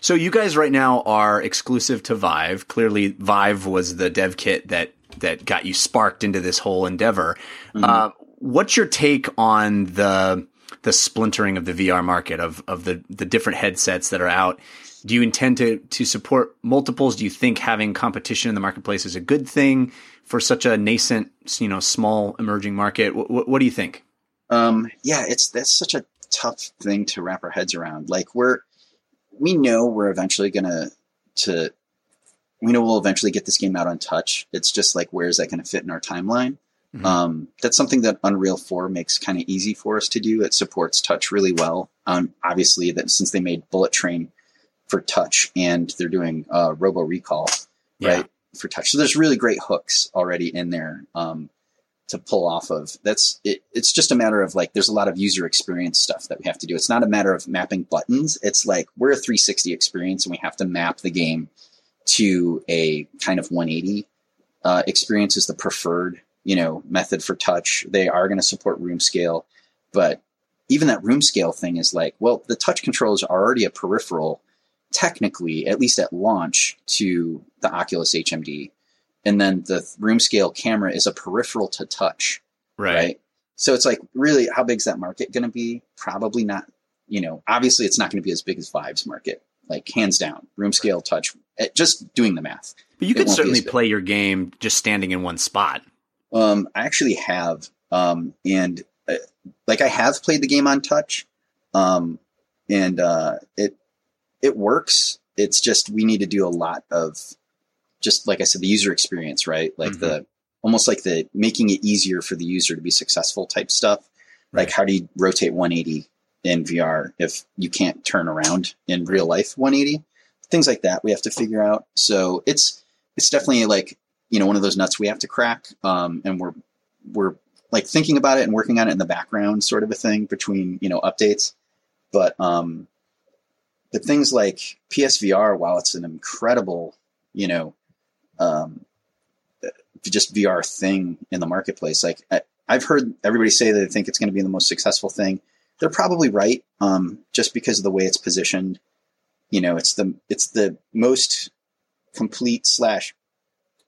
So you guys right now are exclusive to Vive. Clearly, Vive was the dev kit that that got you sparked into this whole endeavor. Mm-hmm. Uh, what's your take on the the splintering of the V R market, of of the, the different headsets that are out? Do you intend to to support multiples? Do you think having competition in the marketplace is a good thing for such a nascent, you know, small emerging market? W- w- what do you think? Um, yeah, it's that's such a tough thing to wrap our heads around. Like we're We know we're eventually going to, to, we know we'll eventually get this game out on touch. It's just like, where is that going to fit in our timeline? Mm-hmm. Um, that's something that Unreal four makes kind of easy for us to do. It supports touch really well. Um, obviously, that since they made Bullet Train for touch and they're doing uh, Robo Recall, yeah. right, for touch. So there's really great hooks already in there um, to pull off of. That's it, it's just a matter of like, there's a lot of user experience stuff that we have to do. It's not a matter of mapping buttons. It's like we're a three sixty experience and we have to map the game to a kind of one eighty uh, experience is the preferred, you know, method for touch. They are going to support room scale, but even that room scale thing is like, well, the touch controls are already a peripheral technically, at least at launch, to the Oculus H M D. And then the room scale camera is a peripheral to touch. Right. right? So it's like, really, how big is that market going to be? Probably not, you know, obviously it's not going to be as big as Vive's market, like hands down, room scale touch, just doing the math. But you could certainly play your game just standing in one spot. Um, I actually have. Um, and uh, like I have played the game on touch um, and uh, it, it works. It's just, we need to do a lot of, just like I said, the user experience, right? Like mm-hmm. the, almost like the making it easier for the user to be successful type stuff. Right. Like how do you rotate one eighty in V R if you can't turn around in real life one eighty? Things like that we have to figure out. So it's, it's definitely like, you know, one of those nuts we have to crack. Um, and we're, we're like thinking about it and working on it in the background sort of a thing between, you know, updates. But, um, but things like P S V R, while it's an incredible, you know, um, just V R thing in the marketplace. Like I, I've heard everybody say that they think it's going to be the most successful thing. They're probably right. Um, just because of the way it's positioned, you know, it's the, it's the most complete slash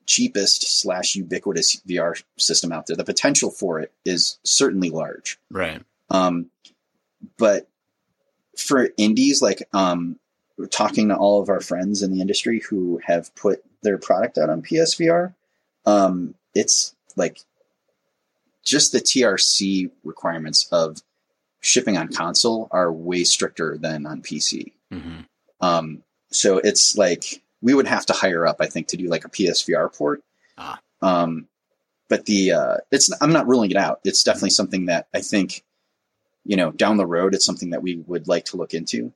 cheapest slash ubiquitous V R system out there. The potential for it is certainly large. Right. Um, but for indies, like, um, we're talking to all of our friends in the industry who have put their product out on P S V R. Um, it's like just the T R C requirements of shipping on console are way stricter than on P C. Mm-hmm. Um, so it's like, we would have to hire up, I think, to do like a P S V R port. Ah. Um, but the, uh, it's, I'm not ruling it out. It's definitely something that I think, you know, down the road, it's something that we would like to look into.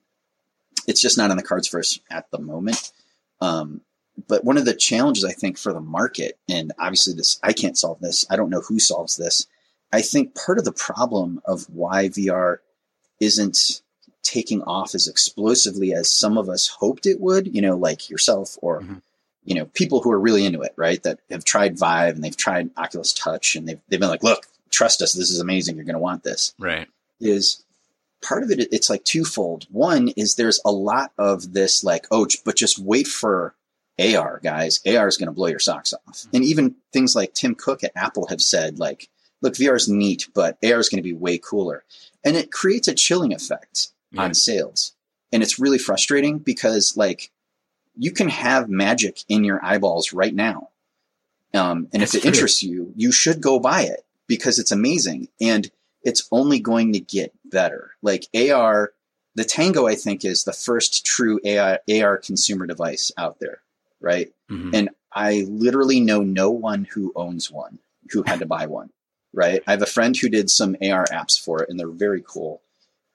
It's just not on the cards for us at the moment. Um, but one of the challenges I think for the market, and obviously this, I can't solve this. I don't know who solves this. I think part of the problem of why V R isn't taking off as explosively as some of us hoped it would, you know, like yourself or, mm-hmm. you know, people who are really into it, right. That have tried Vive and they've tried Oculus Touch and they've, they've been like, look, trust us, this is amazing, you're going to want this. Right. Is part of it, it's like twofold. One is there's a lot of this like, oh, but just wait for A R, guys. A R is going to blow your socks off. Mm-hmm. And even things like Tim Cook at Apple have said, like, look, V R is neat, but A R is going to be way cooler. And it creates a chilling effect mm-hmm. on sales. And it's really frustrating because, like, you can have magic in your eyeballs right now. Um, and That's if it true. interests you, you should go buy it because it's amazing. And it's only going to get better. Like A R, the Tango, I think, is the first true A R, A R consumer device out there, right? Mm-hmm. And I literally know no one who owns one, who had to buy one, right? I have a friend who did some A R apps for it, and they're very cool.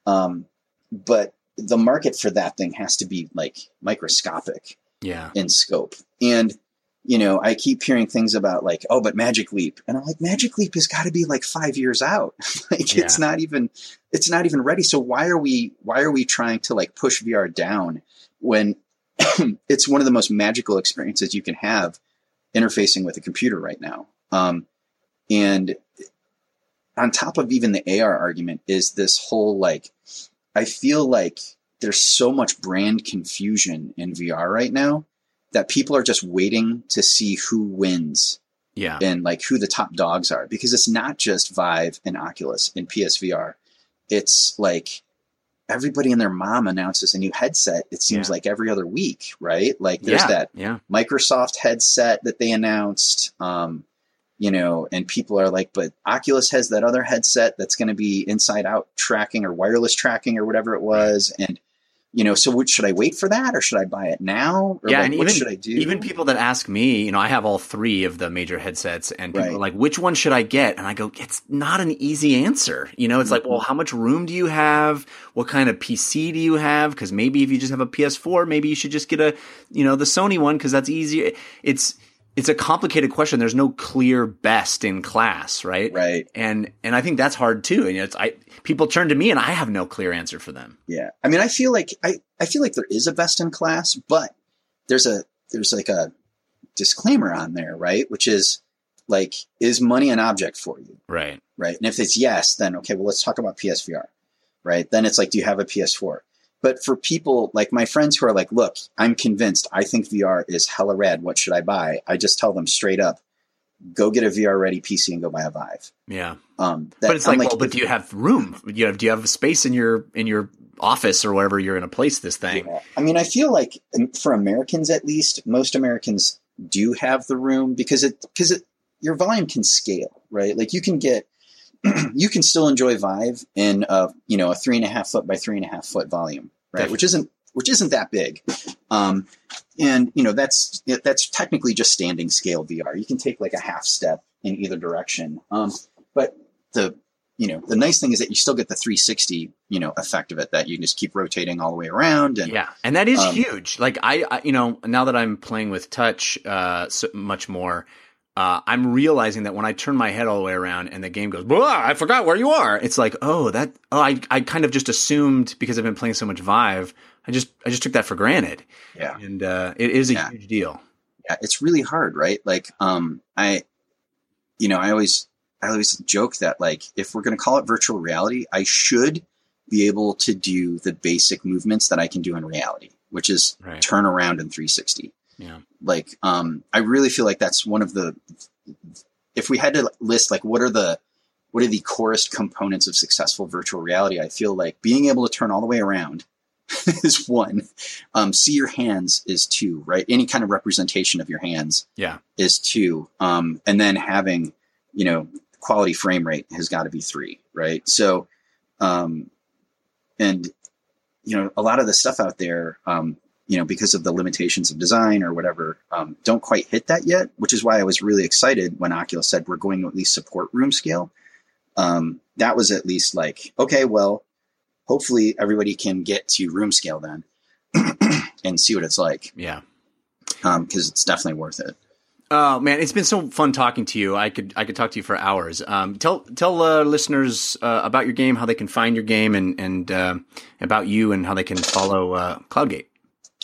Um, but the market for that thing has to be like microscopic yeah. in scope. And you know, I keep hearing things about like, oh, but Magic Leap. And I'm like, Magic Leap has got to be like five years out. like yeah. it's not even, it's not even ready. So why are we, why are we trying to like push V R down when it's one of the most magical experiences you can have interfacing with a computer right now? Um, and on top of even the A R argument is this whole, like, I feel like there's so much brand confusion in V R right now that people are just waiting to see who wins yeah. and like who the top dogs are, because it's not just Vive and Oculus and P S V R. It's like everybody and their mom announces a new headset. It seems yeah. like every other week, right? Like there's yeah. that yeah. Microsoft headset that they announced, um, you know, and people are like, but Oculus has that other headset that's going to be inside out tracking or wireless tracking or whatever it was. Right. And, you know, so what, should I wait for that or should I buy it now? Or yeah, like, and even, what should I do? Even people that ask me, you know, I have all three of the major headsets and people right. are like, which one should I get? And I go, it's not an easy answer. You know, it's mm-hmm. like, well, how much room do you have? What kind of P C do you have? Because maybe if you just have a P S four, maybe you should just get a, you know, the Sony one because that's easier. It's it's a complicated question. There's no clear best in class, right? Right. And and I think that's hard too. And it's I people turn to me and I have no clear answer for them. Yeah. I mean, I feel like I, I feel like there is a best in class, but there's a there's like a disclaimer on there, right? Which is like, is money an object for you? Right. Right. And if it's yes, then okay, well, let's talk about P S V R. Right. Then it's like, do you have a P S four? But for people like my friends who are like, look, I'm convinced. I think V R is hella rad. What should I buy? I just tell them straight up, go get a V R ready P C and go buy a Vive. Yeah. Um, that, but it's like, like, well, but do you have room? You have, do you have space in your, in your office or wherever you're going to place this thing? Yeah. I mean, I feel like for Americans, at least, most Americans do have the room because it, because it, your volume can scale, right? Like you can get, you can still enjoy Vive in a, you know, a three and a half foot by three and a half foot volume, right? Definitely. Which isn't, which isn't that big. Um, and you know, that's, that's technically just standing scale V R. You can take like a half step in either direction. Um, but the, you know, the nice thing is that you still get the three sixty, you know, effect of it that you just keep rotating all the way around. And yeah. And that is um, huge. Like I, I, you know, now that I'm playing with touch, uh, so much more, Uh, I'm realizing that when I turn my head all the way around and the game goes, blah, I forgot where you are. It's like, oh, that, oh, I, I kind of just assumed because I've been playing so much Vive. I just, I just took that for granted. Yeah. And, uh, it is a yeah. huge deal. Yeah. It's really hard, right? Like, um, I, you know, I always, I always joke that like, if we're going to call it virtual reality, I should be able to do the basic movements that I can do in reality, which is right. turn around in three sixty. Yeah. Like, um, I really feel like that's one of the, if we had to list, like, what are the, what are the corest components of successful virtual reality? I feel like being able to turn all the way around is one, um, see your hands is two, right? Any kind of representation of your hands yeah. is two. Um, and then having, you know, quality frame rate has got to be three, right? So, um, and you know, a lot of the stuff out there, um, you know, because of the limitations of design or whatever, um, don't quite hit that yet, which is why I was really excited when Oculus said we're going to at least support room scale. Um, that was at least like, okay, well, hopefully everybody can get to room scale then and see what it's like. Yeah. Um, because it's definitely worth it. Oh man, it's been so fun talking to you. I could I could talk to you for hours. Um, tell tell uh, listeners uh, about your game, how they can find your game, and and uh, about you and how they can follow uh, Cloudgate.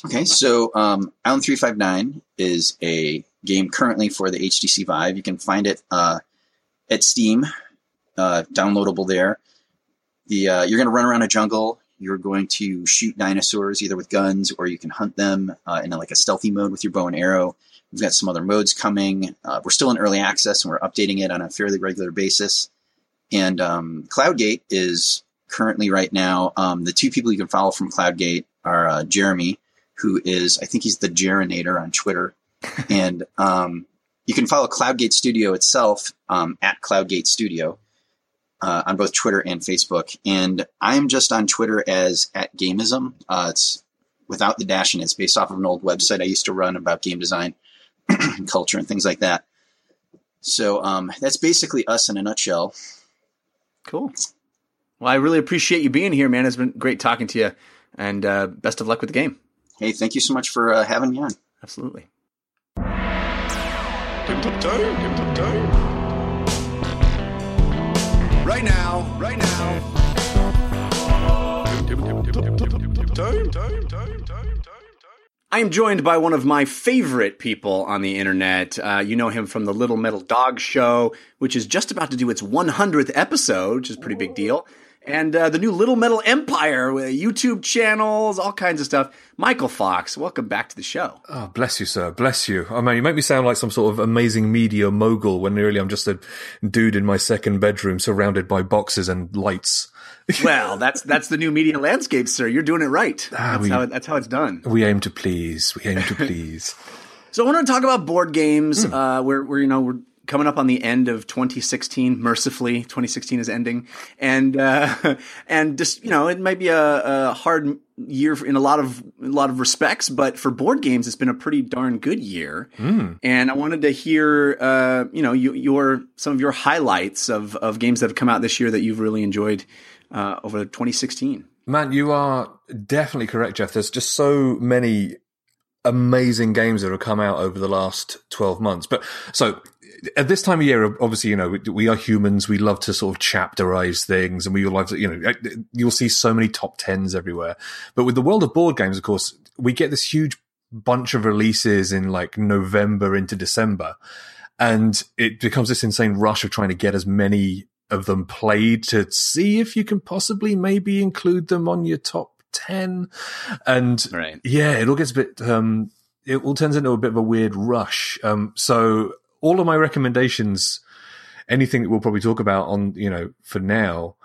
Okay, so um, Island three fifty-nine is a game currently for the H T C Vive. You can find it uh, at Steam uh, downloadable there. The uh, you're going to run around a jungle. You're going to shoot dinosaurs either with guns or you can hunt them uh, in a, like a stealthy mode with your bow and arrow. We've got some other modes coming. Uh, we're still in early access and we're updating it on a fairly regular basis. And um, Cloudgate is currently right now. Um, the two people you can follow from Cloudgate are uh, Jeremy, who is, I think he's the Gerinator on Twitter. and um, you can follow Cloudgate Studio itself um, at Cloudgate Studio. Uh, on both Twitter and Facebook. And I'm just on Twitter as at Gameism. Uh, it's without the dash, and it's based off of an old website I used to run about game design and culture and things like that. So um, that's basically us in a nutshell. Cool. Well, I really appreciate you being here, man. It's been great talking to you, and uh, best of luck with the game. Hey, thank you so much for uh, having me on. Absolutely. Give it up time, give it up time. Right now, right now. I am joined by one of my favorite people on the internet. Uh, you know him from the Little Metal Dog Show, which is just about to do its one hundredth episode, which is a pretty big deal. And uh, the new Little Metal Empire, with YouTube channels, all kinds of stuff. Michael Fox, welcome back to the show. Oh, bless you, sir. Bless you. I mean, you make me sound like some sort of amazing media mogul when really I'm just a dude in my second bedroom surrounded by boxes and lights. Well, that's that's the new media landscape, sir. You're doing it right. Ah, that's, we, how it, that's how it's done. We aim to please. We aim to please. So I want to talk about board games. Mm. Uh, we're, we're, you know, we're... coming up on the end of twenty sixteen, mercifully, twenty sixteen is ending, and uh, and just you know, it might be a, a hard year in a lot of a lot of respects, but for board games, it's been a pretty darn good year. Mm. And I wanted to hear, uh, you know, you, your some of your highlights of of games that have come out this year that you've really enjoyed uh, over twenty sixteen. Man, you are definitely correct, Jeff. There's just so many amazing games that have come out over the last twelve months, but so. At this time of year, obviously, you know, we, we are humans. We love to sort of chapterize things, and we all love to, you know, you'll see so many top tens everywhere. But with the world of board games, of course, we get this huge bunch of releases in like November into December, and it becomes this insane rush of trying to get as many of them played to see if you can possibly maybe include them on your top ten. And right. yeah, it all gets a bit, um, it all turns into a bit of a weird rush. Um, so, all of my recommendations, anything that we'll probably talk about on, you know, for now,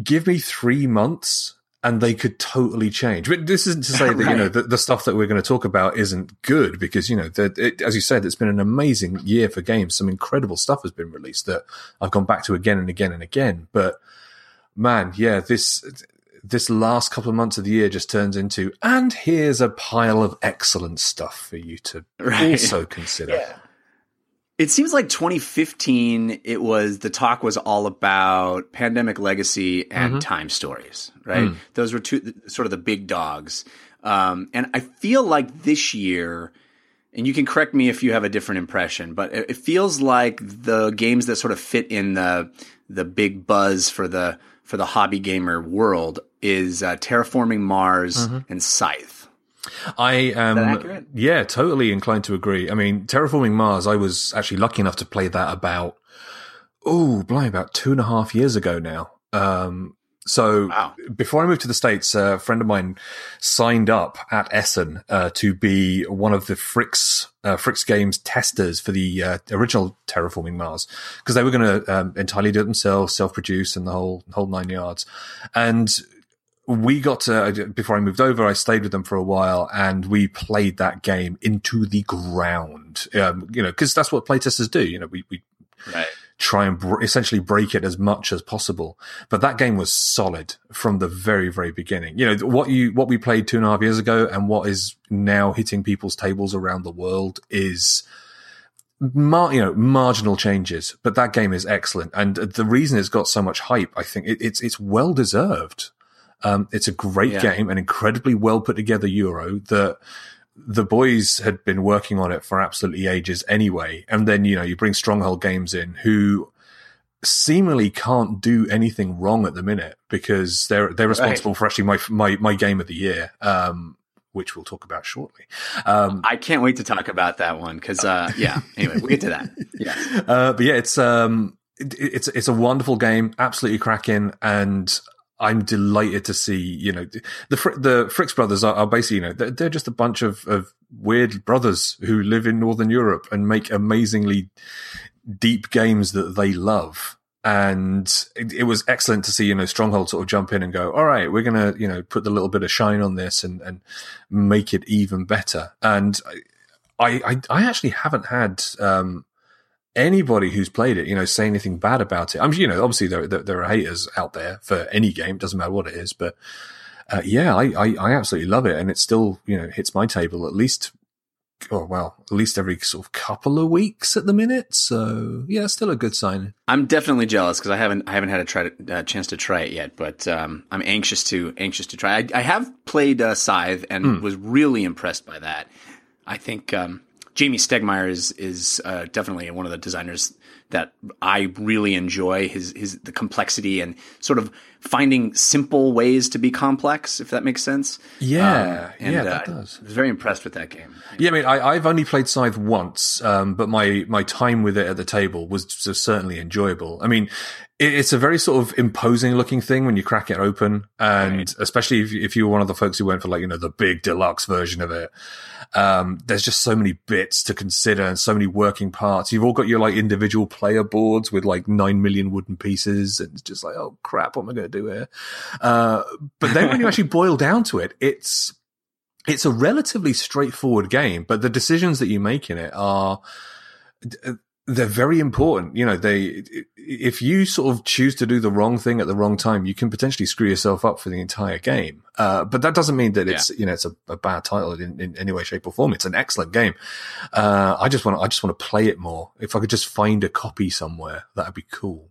give me three months and they could totally change. But this isn't to say that, right. you know, the, the stuff that we're going to talk about isn't good because, you know, the, it, as you said, it's been an amazing year for games. Some incredible stuff has been released that I've gone back to again and again and again. But man, yeah, this, this last couple of months of the year just turns into, and here's a pile of excellent stuff for you to right. also consider. Yeah. It seems like twenty fifteen, it was, the talk was all about Pandemic Legacy and mm-hmm. Time Stories, right? Mm. Those were two, sort of the big dogs. Um, and I feel like this year, and you can correct me if you have a different impression, but it, it feels like the games that sort of fit in the, the big buzz for the, for the hobby gamer world is uh, Terraforming Mars mm-hmm. and Scythe. I am, is that accurate? Yeah, totally inclined to agree. I mean, Terraforming Mars, I was actually lucky enough to play that about, oh, blimey, about two and a half years ago now. Um, so wow. before I moved to the States, a friend of mine signed up at Essen uh, to be one of the Fricks, uh, Fricks Games testers for the uh, original Terraforming Mars, because they were going to um, entirely do it themselves, self-produce and the whole, whole nine yards. And we got to, before I moved over, I stayed with them for a while and we played that game into the ground. Um, you know, cause that's what playtesters do. You know, we, we right. try and br- essentially break it as much as possible. But that game was solid from the very, very beginning. You know, what you, what we played two and a half years ago and what is now hitting people's tables around the world is, Mar- you know, marginal changes, but that game is excellent. And the reason it's got so much hype, I think it, it's, it's well deserved. Um, it's a great yeah. game, an incredibly well put together Euro that the boys had been working on it for absolutely ages anyway. And then, you know, you bring Stronghold Games in who seemingly can't do anything wrong at the minute because they're, they're responsible right. for actually my, my, my game of the year. Um, which we'll talk about shortly. Um, I can't wait to talk about that one. Cause, uh, yeah, anyway, we'll get to that. Yeah. Uh, but yeah, it's, um, it, it's it's a wonderful game, absolutely cracking, and I'm delighted to see, you know, the the Fricks brothers are, are basically, you know, they're, they're just a bunch of, of weird brothers who live in Northern Europe and make amazingly deep games that they love. And it, it was excellent to see, you know, Stronghold sort of jump in and go, all right, we're going to, you know, put the little bit of shine on this and, and make it even better. And I, I, I actually haven't had, um, anybody who's played it, you know, say anything bad about it. I'm, you know, obviously there, there, there are haters out there for any game. It doesn't matter what it is, but uh, yeah, I, I, I absolutely love it, and it still, you know, hits my table at least, oh well, at least every sort of couple of weeks at the minute. So yeah, still a good sign. I'm definitely jealous because I haven't, I haven't had a try to, uh, chance to try it yet, but um, I'm anxious to, anxious to try. I, I have played uh, Scythe and mm. was really impressed by that. I think. Um, Jamie Stegmaier is is uh, definitely one of the designers that I really enjoy. His his the complexity and sort of finding simple ways to be complex, if that makes sense. Yeah, um, and, yeah, that uh, does. I was very impressed with that game. Yeah, I mean, I, I've only played Scythe once, um, but my my time with it at the table was certainly enjoyable. I mean, it, it's a very sort of imposing looking thing when you crack it open, and right. especially if, if you were one of the folks who went for, like, you know, the big deluxe version of it. Um, there's just so many bits to consider and so many working parts. You've all got your, like, individual player boards with, like, nine million wooden pieces, and it's just like, oh crap, what am I going to do? do here. Uh, but then when you actually boil down to it, it's it's a relatively straightforward game, but the decisions that you make in it are they're very important. You know, they if you sort of choose to do the wrong thing at the wrong time, you can potentially screw yourself up for the entire game. Uh, but that doesn't mean that it's yeah. you know it's a, a bad title in, in any way, shape, or form. It's an excellent game. Uh, I just want I just want to play it more. If I could just find a copy somewhere, that'd be cool.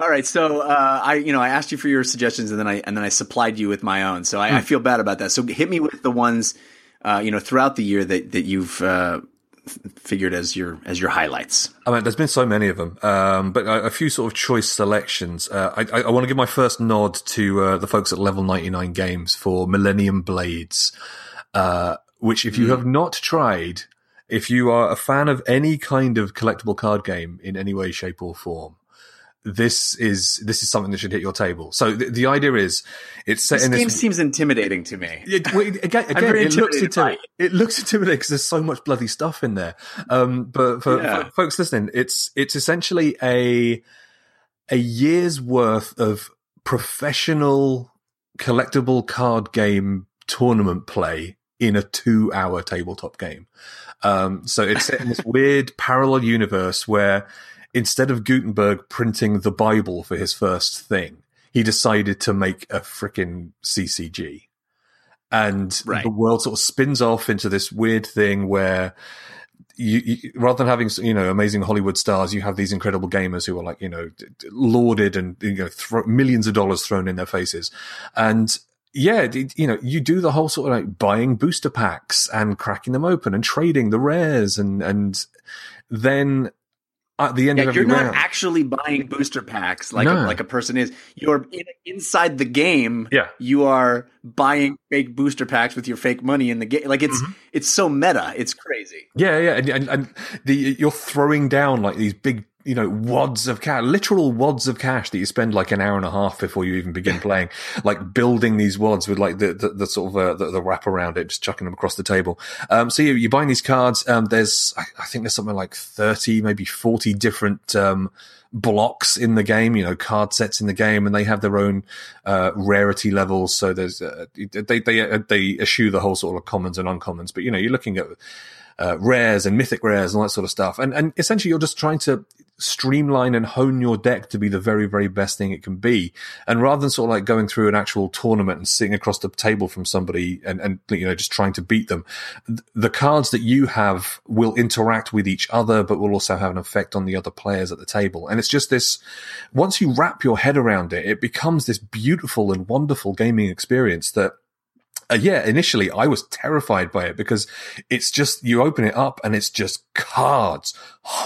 All right, so uh, I, you know, I asked you for your suggestions, and then I and then I supplied you with my own. So I, mm. I feel bad about that. So hit me with the ones, uh, you know, throughout the year that that you've uh, figured as your as your highlights. I mean, there's been so many of them, um, but a, a few sort of choice selections. Uh, I, I want to give my first nod to uh, the folks at Level ninety-nine Games for Millennium Blades, uh, which, if you mm. have not tried, if you are a fan of any kind of collectible card game in any way, shape, or form. This is this is something that should hit your table. So the, the idea is, it's set this in this game seems intimidating to me. It, well, again, again it looks inti- it looks intimidating because there's so much bloody stuff in there. Um, but for, yeah. for folks listening, it's it's essentially a a year's worth of professional collectible card game tournament play in a two-hour tabletop game. Um, so it's set in this weird parallel universe where, instead of Gutenberg printing the Bible for his first thing, he decided to make a frickin' C C G. And right. the world sort of spins off into this weird thing where you, you, rather than having, you know, amazing Hollywood stars, you have these incredible gamers who are, like, you know, lauded and, you know, thro- millions of dollars thrown in their faces. And yeah, you know, you do the whole sort of, like, buying booster packs and cracking them open and trading the rares and, and then, at the end yeah, of every you're not round. Actually buying booster packs like no. a, like a person is. You're in, inside the game. Yeah. You are buying fake booster packs with your fake money in the game. Like it's mm-hmm. it's so meta. It's crazy. Yeah, yeah, and, and, and the you're throwing down, like, these big, you know, wads of cash, literal wads of cash that you spend, like, an hour and a half before you even begin playing, like, building these wads with, like, the, the, the sort of, uh, the, the wrap around it, just chucking them across the table. Um, so you, you're buying these cards. Um, there's, I, I think there's something like thirty, maybe forty different, um, blocks in the game, you know, card sets in the game, and they have their own, uh, rarity levels. So there's, uh, they, they, they eschew the whole sort of commons and uncommons, but, you know, you're looking at, uh, rares and mythic rares and all that sort of stuff. And, and essentially you're just trying to streamline and hone your deck to be the very, very best thing it can be. And rather than sort of, like, going through an actual tournament and sitting across the table from somebody and, and, you know, just trying to beat them, th- the cards that you have will interact with each other, but will also have an effect on the other players at the table. And it's just this, once you wrap your head around it, it becomes this beautiful and wonderful gaming experience that, Uh, yeah, initially I was terrified by it because it's just, you open it up and it's just cards,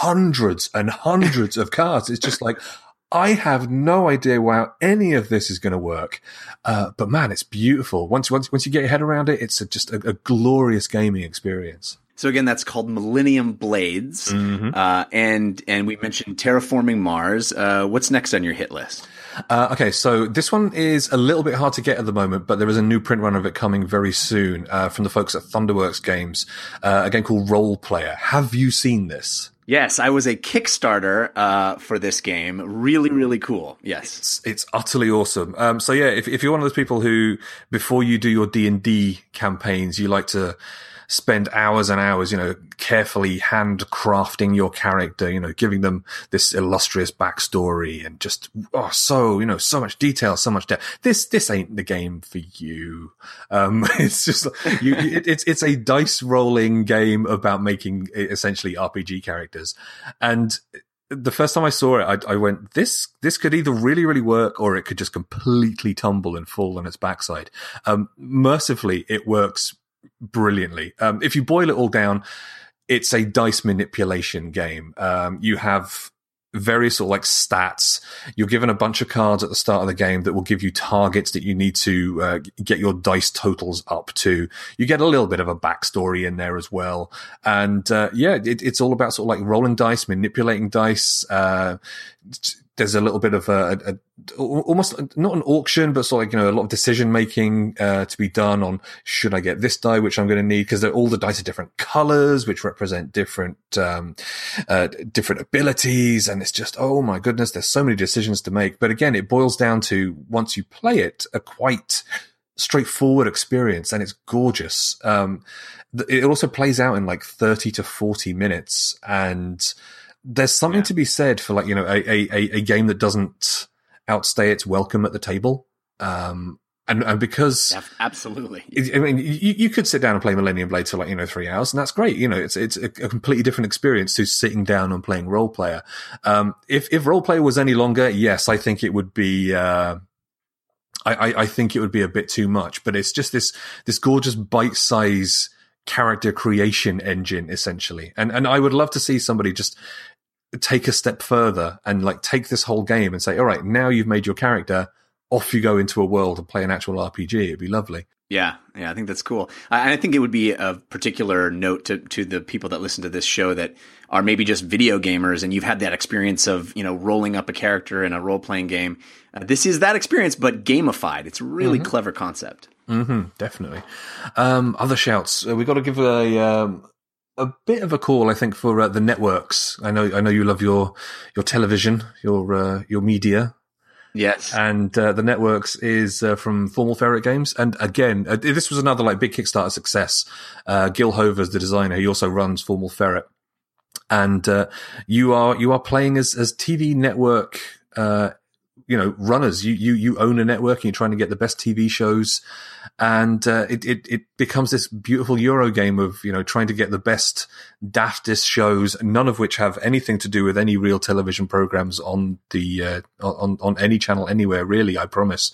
hundreds and hundreds of cards. It's just like, I have no idea how any of this is going to work. Uh, but man, it's beautiful. Once, once, once you get your head around it, it's a, just a, a glorious gaming experience. So again, that's called Millennium Blades. Mm-hmm. Uh, and and we mentioned Terraforming Mars. Uh, what's next on your hit list? Uh, okay, so this one is a little bit hard to get at the moment, but there is a new print run of it coming very soon uh, from the folks at Thunderworks Games, uh, a game called Role Player. Have you seen this? Yes, I was a Kickstarter uh, for this game. Really, really cool. Yes, it's, it's utterly awesome. Um, so yeah, if, if you're one of those people who, before you do your D and D campaigns, you like to spend hours and hours, you know, carefully handcrafting your character, you know, giving them this illustrious backstory and just, oh, so, you know, so much detail, so much depth. This, this ain't the game for you. Um, it's just, you, it, it's, it's a dice rolling game about making essentially R P G characters. And the first time I saw it, I, I went, this, this could either really, really work, or it could just completely tumble and fall on its backside. Um, mercifully, it works brilliantly. Um, if you boil it all down, it's a dice manipulation game. Um, you have various sort of like stats. You're given a bunch of cards at the start of the game that will give you targets that you need to uh, get your dice totals up to. You get a little bit of a backstory in there as well. And uh, yeah, it, it's all about sort of like rolling dice, manipulating dice, uh, t- There's a little bit of a, a, almost not an auction, but sort of, you know, a lot of decision making, uh, to be done on, should I get this die, which I'm going to need? Cause all the dice are different colors, which represent different, um, uh, different abilities. And it's just, oh my goodness, there's so many decisions to make. But again, it boils down to, once you play it, a quite straightforward experience, and it's gorgeous. Um, it also plays out in like thirty to forty minutes, and there's something yeah. to be said for, like, you know, a, a, a game that doesn't outstay its welcome at the table. Um, and, and because yeah, absolutely, I mean, you, you could sit down and play Millennium Blade for, like, you know, three hours and that's great. You know, it's, it's a completely different experience to sitting down and playing Role Player. Um, if, if Role Player was any longer, yes, I think it would be, uh, I, I, I think it would be a bit too much, but it's just this, this gorgeous bite size character creation engine, essentially. And, and I would love to see somebody just take a step further and, like, take this whole game and say, all right, now you've made your character, off you go into a world and play an actual R P G. It'd be lovely. Yeah, yeah, I think that's cool. I, I think it would be of particular note to, to the people that listen to this show that are maybe just video gamers, and you've had that experience of, you know, rolling up a character in a role-playing game. Uh, this is that experience, but gamified. It's a really mm-hmm. clever concept. Mm-hmm, definitely. Um, other shouts. Uh, we've got to give a... Um A bit of a call, I think, for uh, the networks. I know, I know you love your your television, your uh, your media. Yes, and uh, the networks is uh, from Formal Ferret Games, and again, uh, this was another, like, big Kickstarter success. Uh, Gil Hover's the designer; he also runs Formal Ferret, and uh, you are you are playing as as T V network. Uh, you know, runners, you, you, you own a network and you're trying to get the best T V shows. And, uh, it, it, it becomes this beautiful Euro game of, you know, trying to get the best, daftest shows, none of which have anything to do with any real television programs on the, uh, on, on any channel anywhere, really, I promise.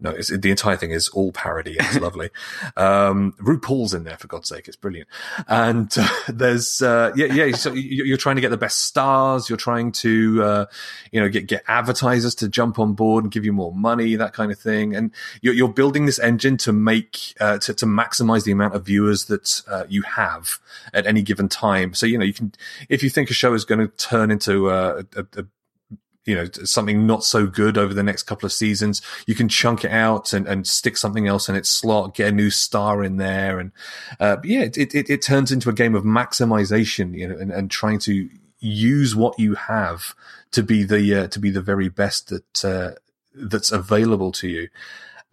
No, it's, it, the entire thing is all parody. It's lovely. Um, RuPaul's in there, for God's sake. It's brilliant. And uh, there's, uh, yeah, yeah. So you, you're trying to get the best stars. You're trying to, uh, you know, get, get advertisers to jump on board and give you more money, that kind of thing. And you're, you're building this engine to make, uh, to, to maximize the amount of viewers that, uh, you have at any given time. So, you know, you can, if you think a show is going to turn into, uh, a, a, you know, something not so good over the next couple of seasons, you can chunk it out and, and stick something else in its slot, get a new star in there. And, uh, yeah, it, it, it turns into a game of maximization, you know, and, and trying to use what you have to be the, uh, to be the very best that, uh, that's available to you.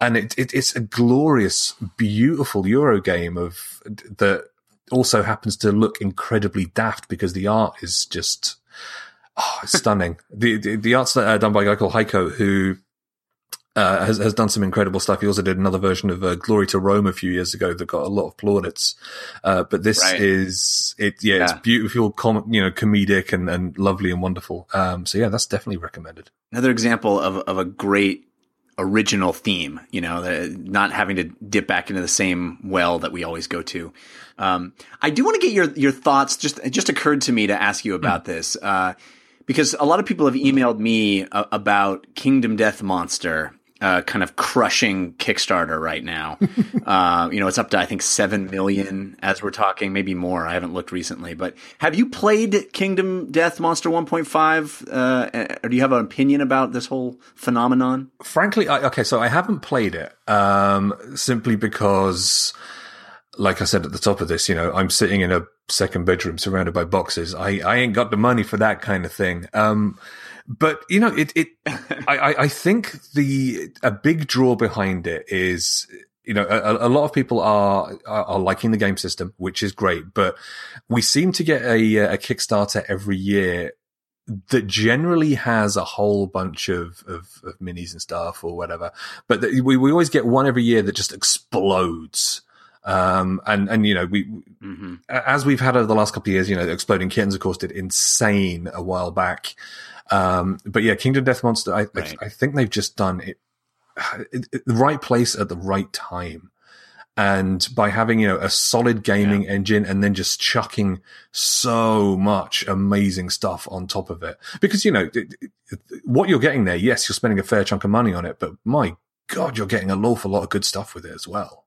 And it, it, it's a glorious, beautiful Euro game of that also happens to look incredibly daft because the art is just, oh, it's stunning. the, the the art's uh, done by a guy called Heiko, who uh, has has done some incredible stuff. He also did another version of uh, Glory to Rome a few years ago that got a lot of plaudits. Uh, but this right. is it. Yeah, yeah, it's beautiful, com- you know, comedic and, and lovely and wonderful. Um, so yeah, that's definitely recommended. Another example of of a great original theme. You know, the, not having to dip back into the same well that we always go to. Um, I do want to get your your thoughts. Just it just occurred to me to ask you about mm. this. Uh, Because a lot of people have emailed me about Kingdom Death Monster uh, kind of crushing Kickstarter right now. uh, you know, it's up to, I think, seven million as we're talking, maybe more. I haven't looked recently, but have you played Kingdom Death Monster one point five? Uh, or do you have an opinion about this whole phenomenon? Frankly, I, okay, so I haven't played it um, simply because, like I said at the top of this, you know, I'm sitting in a second bedroom surrounded by boxes. I, I ain't got the money for that kind of thing. Um, but you know, it, it, I, I think the, a big draw behind it is, you know, a, a lot of people are, are, are liking the game system, which is great, but we seem to get a, a Kickstarter every year that generally has a whole bunch of, of, of minis and stuff or whatever, but the, we, we always get one every year that just explodes. Um, and, and, you know, we, mm-hmm. as we've had over the last couple of years, you know, Exploding Kittens, of course, did Insane a while back. Um, but yeah, Kingdom Death Monster, I, right. I, I think they've just done it, it, it, the right place at the right time. And by having, you know, a solid gaming yeah. engine and then just chucking so much amazing stuff on top of it, because, you know, it, it, what you're getting there, yes, you're spending a fair chunk of money on it, but my God, you're getting an awful lot of good stuff with it as well.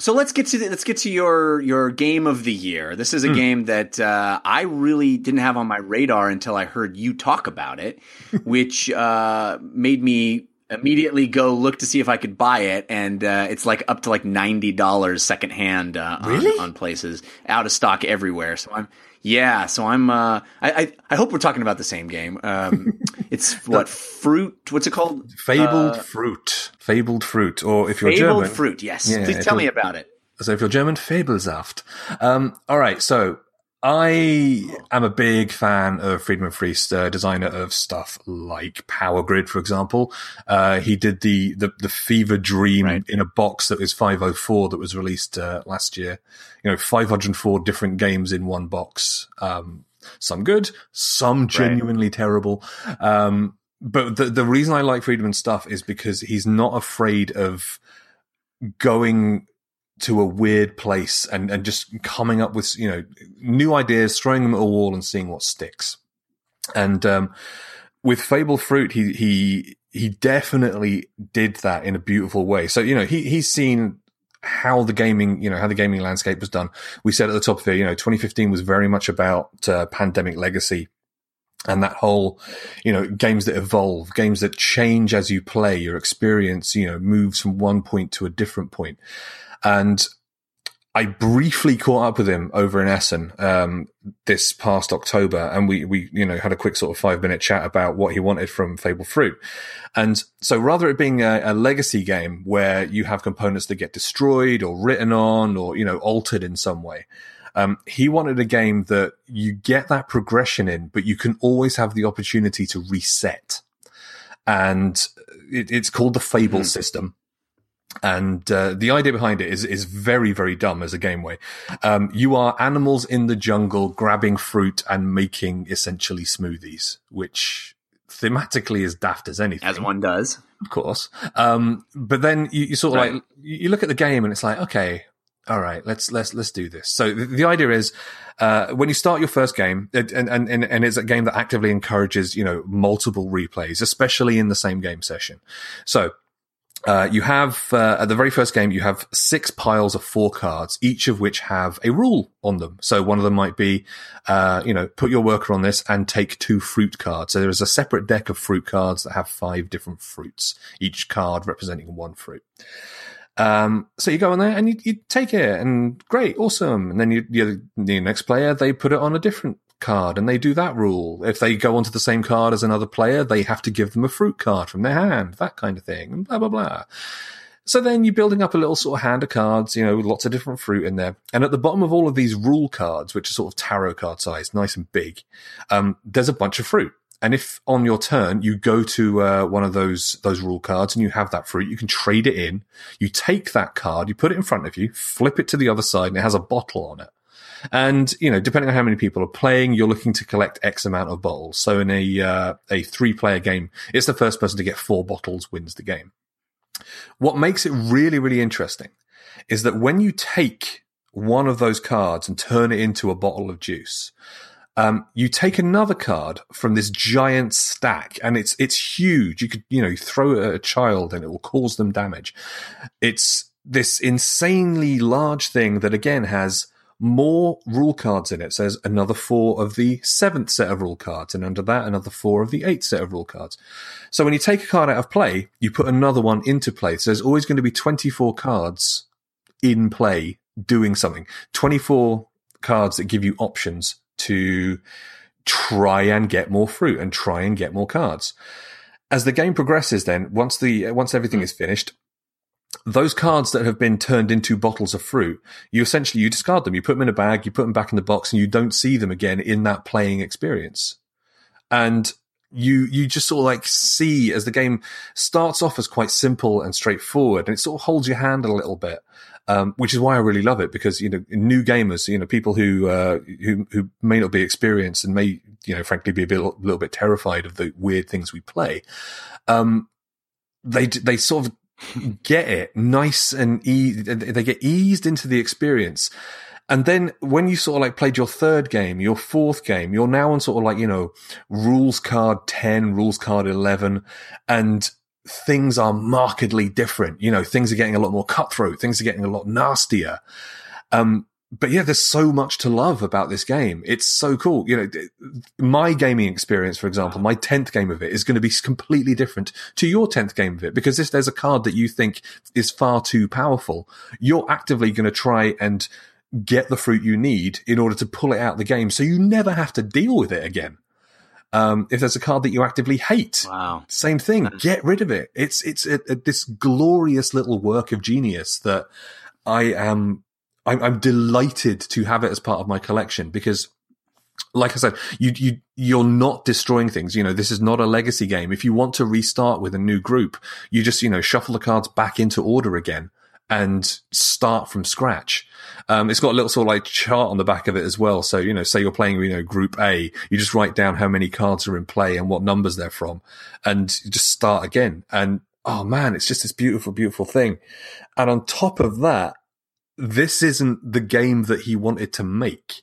So let's get to the, let's get to your your game of the year. This is a mm. game that uh, I really didn't have on my radar until I heard you talk about it, which uh, made me immediately go look to see if I could buy it. And uh, it's like up to like ninety dollars secondhand uh, really? on, on places, out of stock everywhere. So I'm yeah. So I'm uh, I, I I hope we're talking about the same game. Um, it's what fruit? What's it called? Fabled uh, fruit. Fabled Fruit, or if you're Fabled German... Fabled Fruit, yes. Yeah, Please tell me about it. So if you're German, Fabelsaft. Um, all right, so I am a big fan of Friedman Friest, uh, designer of stuff like Power Grid, for example. Uh, he did the, the, the Fever Dream right. in a box that was five oh four that was released uh, last year. You know, five hundred four different games in one box. Um, some good, some genuinely right. terrible. Um But the the reason I like Friedman's stuff is because he's not afraid of going to a weird place and, and just coming up with, you know, new ideas, throwing them at a wall and seeing what sticks. And um, with Fabled Fruit, he he he definitely did that in a beautiful way. So, you know, he he's seen how the gaming, you know, how the gaming landscape was done. We said at the top of it, you know, twenty fifteen was very much about uh, pandemic legacy. And that whole, you know, games that evolve, games that change as you play, your experience, you know, moves from one point to a different point. And I briefly caught up with him over in Essen um, this past October, and we, we, you know, had a quick sort of five minute chat about what he wanted from Fabled Fruit. And so rather it being a, a legacy game where you have components that get destroyed or written on or, you know, altered in some way, Um, he wanted a game that you get that progression in, but you can always have the opportunity to reset. And it, it's called the Fable mm-hmm. system. And uh, the idea behind it is is very, very dumb as a game way. Um, you are animals in the jungle grabbing fruit and making essentially smoothies, which thematically is daft as anything. As one does. Of course. Um, but then you, you sort of right. like, you look at the game and it's like, okay, all right, let's let's let's do this. So the, the idea is, uh, when you start your first game, and and and and it's a game that actively encourages, you know, multiple replays, especially in the same game session. So uh, you have uh, at the very first game, you have six piles of four cards, each of which have a rule on them. So one of them might be, uh, you know, put your worker on this and take two fruit cards. So there is a separate deck of fruit cards that have five different fruits, each card representing one fruit. Um, so you go on there and you, you take it and great, awesome. And then you, you, the next player, they put it on a different card and they do that rule. If they go onto the same card as another player, they have to give them a fruit card from their hand, that kind of thing, and blah, blah, blah. So then you're building up a little sort of hand of cards, you know, with lots of different fruit in there. And at the bottom of all of these rule cards, which are sort of tarot card size, nice and big, um, there's a bunch of fruit. And if on your turn you go to uh, one of those those rule cards and you have that fruit, you can trade it in. You take that card, you put it in front of you, flip it to the other side, and it has a bottle on it. And, you know, depending on how many people are playing, you're looking to collect X amount of bottles. So in a uh, a three-player game, it's the first person to get four bottles wins the game. What makes it really, really interesting is that when you take one of those cards and turn it into a bottle of juice, Um, you take another card from this giant stack, and it's it's huge. You could, you know, throw it at a child, and it will cause them damage. It's this insanely large thing that again has more rule cards in it. So there's another four of the seventh set of rule cards, and under that, another four of the eighth set of rule cards. So when you take a card out of play, you put another one into play. So there's always going to be twenty-four cards in play doing something. twenty-four cards that give you options to try and get more fruit and try and get more cards. As the game progresses, then, once the once everything is finished, those cards that have been turned into bottles of fruit, you essentially, you discard them. You put them in a bag, you put them back in the box, and you don't see them again in that playing experience. And you, you just sort of like see, as the game starts off as quite simple and straightforward, and it sort of holds your hand a little bit. Um, which is why I really love it, because, you know, new gamers, you know, people who, uh, who, who may not be experienced and may, you know, frankly be a bit, little bit terrified of the weird things we play. Um, they, they sort of, get it nice and easy. They get eased into the experience. And then when you sort of like played your third game, your fourth game, you're now on sort of like, you know, rules card ten, rules card eleven, and things are markedly different. You know, things are getting a lot more cutthroat. Things are getting a lot nastier. Um, But yeah, there's so much to love about this game. It's so cool. You know, my gaming experience, for example, my tenth game of it is going to be completely different to your tenth game of it, because if there's a card that you think is far too powerful, you're actively going to try and get the fruit you need in order to pull it out of the game, so you never have to deal with it again. Um, if there's a card that you actively hate, wow. Same thing, get rid of it. It's, it's a, a, this glorious little work of genius that I am... I'm delighted to have it as part of my collection, because, like I said, you, you, you're not destroying things. You know, this is not a legacy game. If you want to restart with a new group, you just, you know, shuffle the cards back into order again and start from scratch. Um, it's got a little sort of like chart on the back of it as well. So, you know, say you're playing, you know, group A, you just write down how many cards are in play and what numbers they're from, and just start again. And oh man, it's just this beautiful, beautiful thing. And on top of that, this isn't the game that he wanted to make.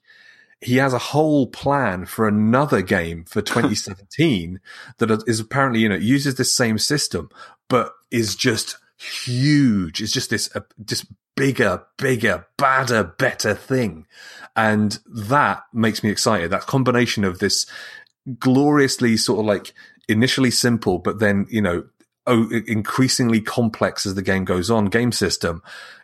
He has a whole plan for another game for twenty seventeen that is apparently, you know, uses this same system, but is just huge. It's just this, uh, just bigger, bigger, badder, better thing. And that makes me excited. That combination of this gloriously sort of like initially simple, but then, you know, oh, increasingly complex as the game goes on, game system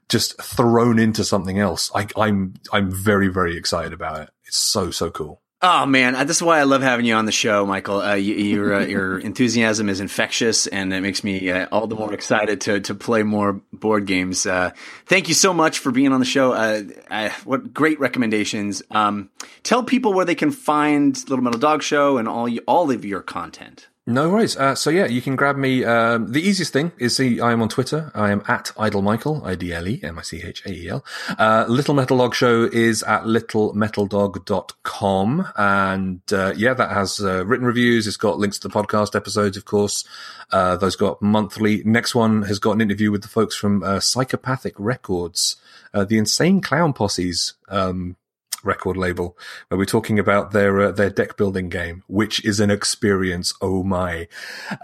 just thrown into something else. I, I'm I'm very, very excited about it. It's so, so cool. Oh, man. This is why I love having you on the show, Michael. Uh, you, your, uh, your enthusiasm is infectious, and it makes me uh, all the more excited to to play more board games. Uh, thank you so much for being on the show. Uh, I, what great recommendations. Um, tell people where they can find Little Metal Dog Show and all you, all of your content. No worries. Uh, so yeah, you can grab me. Um, the easiest thing is, see, I am on Twitter. I am at Idle Michael, I D L E M I C H A E L. Uh, Little Metal Dog Show is at little metal dog dot com. And, uh, yeah, that has, uh, written reviews. It's got links to the podcast episodes, of course. Uh, those got monthly. Next one has got an interview with the folks from, uh, Psychopathic Records, uh, the Insane Clown Posse's, um, record label, where we're talking about their uh, their deck building game, which is an experience. Oh my!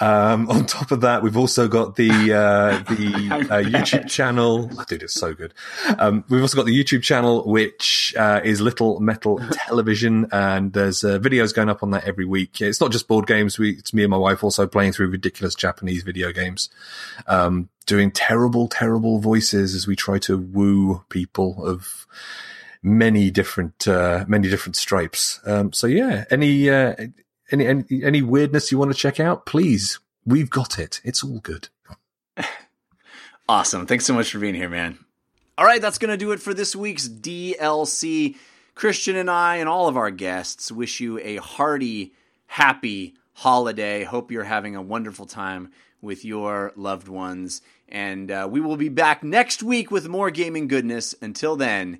Um, on top of that, we've also got the uh, the uh, YouTube channel. Oh, dude, it's so good. Um, we've also got the YouTube channel, which uh, is Little Metal Television, and there's uh, videos going up on that every week. It's not just board games. We, it's me and my wife also playing through ridiculous Japanese video games. Um, doing terrible, terrible voices as we try to woo people of many different uh many different stripes. Um so yeah, any uh any any, any weirdness you want to check out, please, we've got it. It's all good. Awesome. Thanks so much for being here, man. All right, that's gonna do it for this week's D L C. Christian and I and all of our guests wish you a hearty, happy holiday. Hope you're having a wonderful time with your loved ones, and uh, we will be back next week with more gaming goodness. Until then,